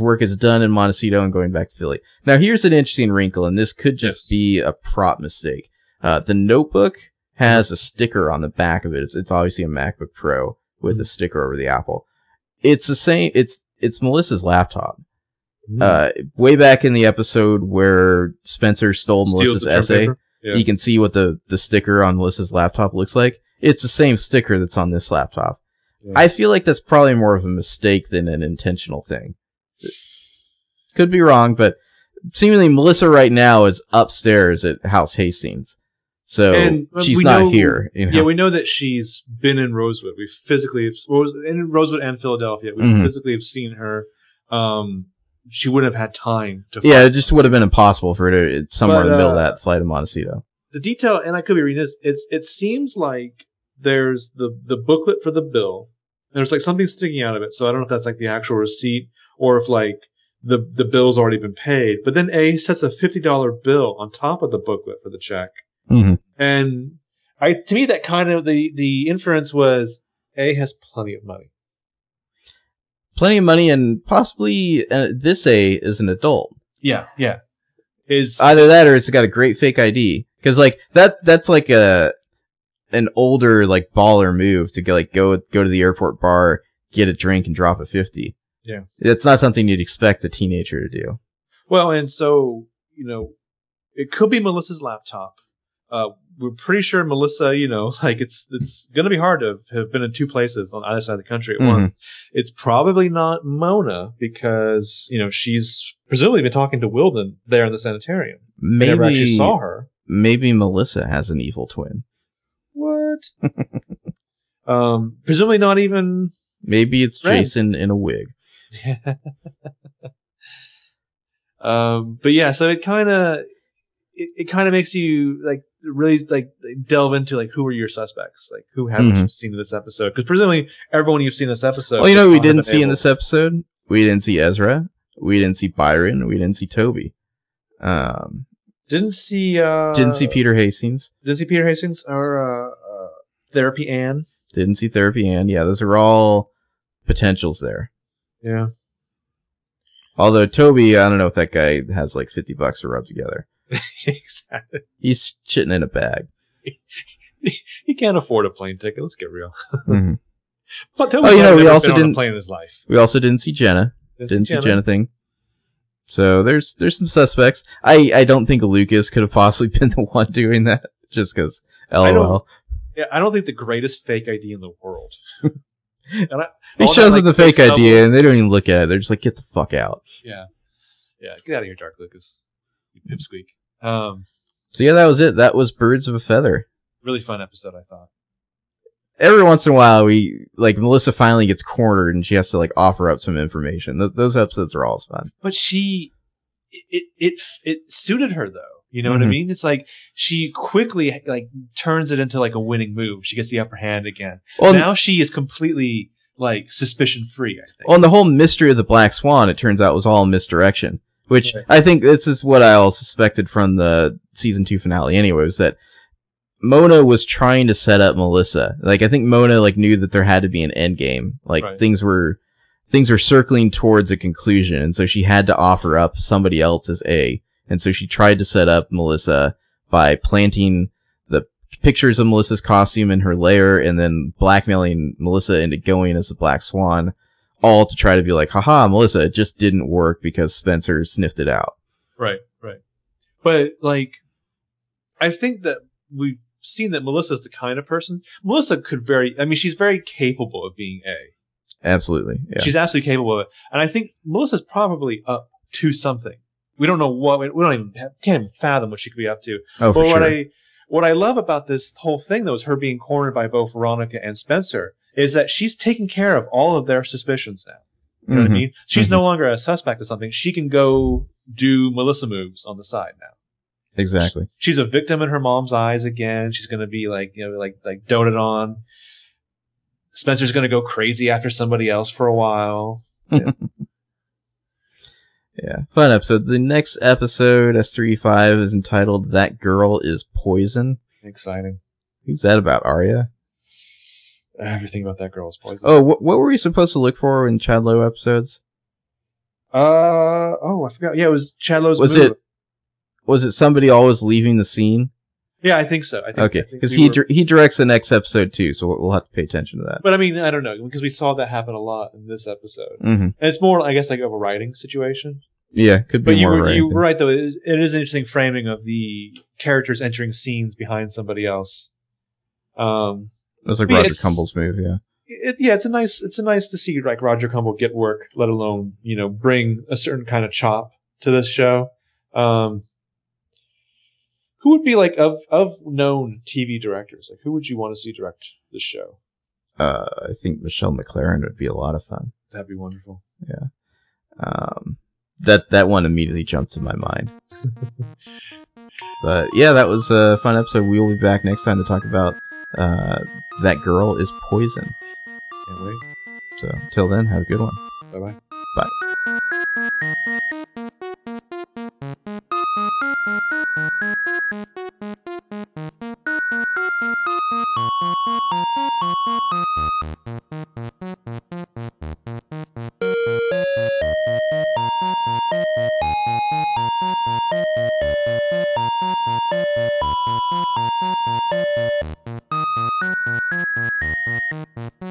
work is done in Montecito and going back to Philly. Now here's an interesting wrinkle, and this could just be a prop mistake. The notebook has a sticker on the back of it. It's obviously a MacBook Pro with mm-hmm. a sticker over the Apple. It's the same. It's Melissa's laptop. Mm-hmm. Way back in the episode where Spencer steals Melissa's essay, yeah. You can see what the sticker on Melissa's laptop looks like. It's the same sticker that's on this laptop. Yeah. I feel like that's probably more of a mistake than an intentional thing. Could be wrong, but seemingly Melissa right now is upstairs at House Hastings. So she's not here. You know? Yeah, we know that she's been in Rosewood. We physically in Rosewood and Philadelphia. We mm-hmm. physically have seen her. She wouldn't have had time to. Yeah, it just would have been impossible for her to somewhere in the middle of that flight of Montecito. The detail, and I could be reading this. It seems like there's the booklet for the bill. And there's like something sticking out of it. So I don't know if that's like the actual receipt or if like the bill's already been paid. But then A sets a $50 bill on top of the booklet for the check. Mm-hmm. And to me, that kind of the inference was A has plenty of money, and possibly this A is an adult. Yeah, yeah. Is either that or it's got a great fake ID, because like that's like an older like baller move to like go to the airport bar, get a drink, and drop a 50. Yeah, it's not something you'd expect a teenager to do. Well, and so you know, it could be Melissa's laptop. We're pretty sure Melissa, you know, like it's going to be hard to have been in two places on either side of the country at mm-hmm. once. It's probably not Mona because, you know, she's presumably been talking to Wilden there in the sanitarium. Maybe, never actually saw her. Maybe Melissa has an evil twin. What? Presumably not even. Maybe it's Ray. Jason in a wig. But yeah, so it kind of makes you like really like delve into like who are your suspects, like who haven't mm-hmm. you seen in this episode? Because presumably everyone you've seen in this episode. Well, you know, we didn't see in this episode. We didn't see Ezra. We didn't see Byron. We didn't see Toby. Didn't see Peter Hastings. Didn't see Peter Hastings or Therapy Ann. Didn't see Therapy Ann. Yeah, those are all potentials there. Yeah. Although Toby, I don't know if that guy has like $50 to rub together. Exactly. He's shitting in a bag. He can't afford a plane ticket. Let's get real. Mm-hmm. But Toby we also didn't on a plane in his life. We also didn't see Jenna. Didn't see Jenna thing. So there's some suspects. I don't think Lucas could have possibly been the one doing that. Just because. LOL. I don't think the greatest fake ID in the world. He shows them the fake ID and they don't even look at it. They're just like, get the fuck out. Yeah. Yeah. Get out of here, Dark Lucas. You pipsqueak. So yeah, that was it. That was Birds of a Feather. Really fun episode, I thought. every once in a while, we like Melissa finally gets cornered and she has to like offer up some information. Those episodes are always fun. But she, it suited her though. You know what I mean? It's like she quickly like turns it into like a winning move. She gets the upper hand again. Well, now she is completely like suspicion free, I think. Well, and the whole mystery of the Black Swan, it turns out, was all misdirection, which I think this is what I all suspected from the season 2 finale anyway, was that Mona was trying to set up Melissa. Like I think Mona like knew that there had to be an end game. Like things were circling towards a conclusion, and so she had to offer up somebody else as A. And so she tried to set up Melissa by planting the pictures of Melissa's costume in her lair and then blackmailing Melissa into going as a Black Swan, all to try to be like, haha, Melissa, it just didn't work because Spencer sniffed it out. Right, right. But, like, I think that we've seen that Melissa's the kind of person. Melissa could she's very capable of being A. Absolutely. Yeah. She's absolutely capable of it. And I think Melissa's probably up to something. We don't know what we can't even fathom what she could be up to. Oh, but what I love about this whole thing though is her being cornered by both Veronica and Spencer is that she's taking care of all of their suspicions now. You know what I mean? She's no longer a suspect of something. She can go do Melissa moves on the side now. Exactly. She's a victim in her mom's eyes again. She's going to be like doted on. Spencer's going to go crazy after somebody else for a while. Yeah. Yeah, fun episode. The next episode, S35, is entitled That Girl is Poison. Exciting. Who's that about, Arya? Everything about that girl is poison. Oh, what were we supposed to look for in Chad Lowe episodes? I forgot. Yeah, it was Chad Lowe's move. Was it somebody always leaving the scene? Yeah, I think so. Okay, because he directs the next episode too, so we'll have to pay attention to that. But I mean, I don't know, because we saw that happen a lot in this episode. Mm-hmm. And it's more, I guess, like of a writing situation. Yeah, could be. But you were right, though. It is an interesting framing of the characters entering scenes behind somebody else. That's like Roger Cumble's move, yeah. It's nice to see like Roger Kumble get work, let alone bring a certain kind of chop to this show. Who would be like of known TV directors? Like, who would you want to see direct this show? I think Michelle McLaren would be a lot of fun. That'd be wonderful. Yeah, that one immediately jumps in my mind. But yeah, that was a fun episode. We will be back next time to talk about That Girl is Poison. Can't wait. So till then, have a good one. Bye-bye. Bye.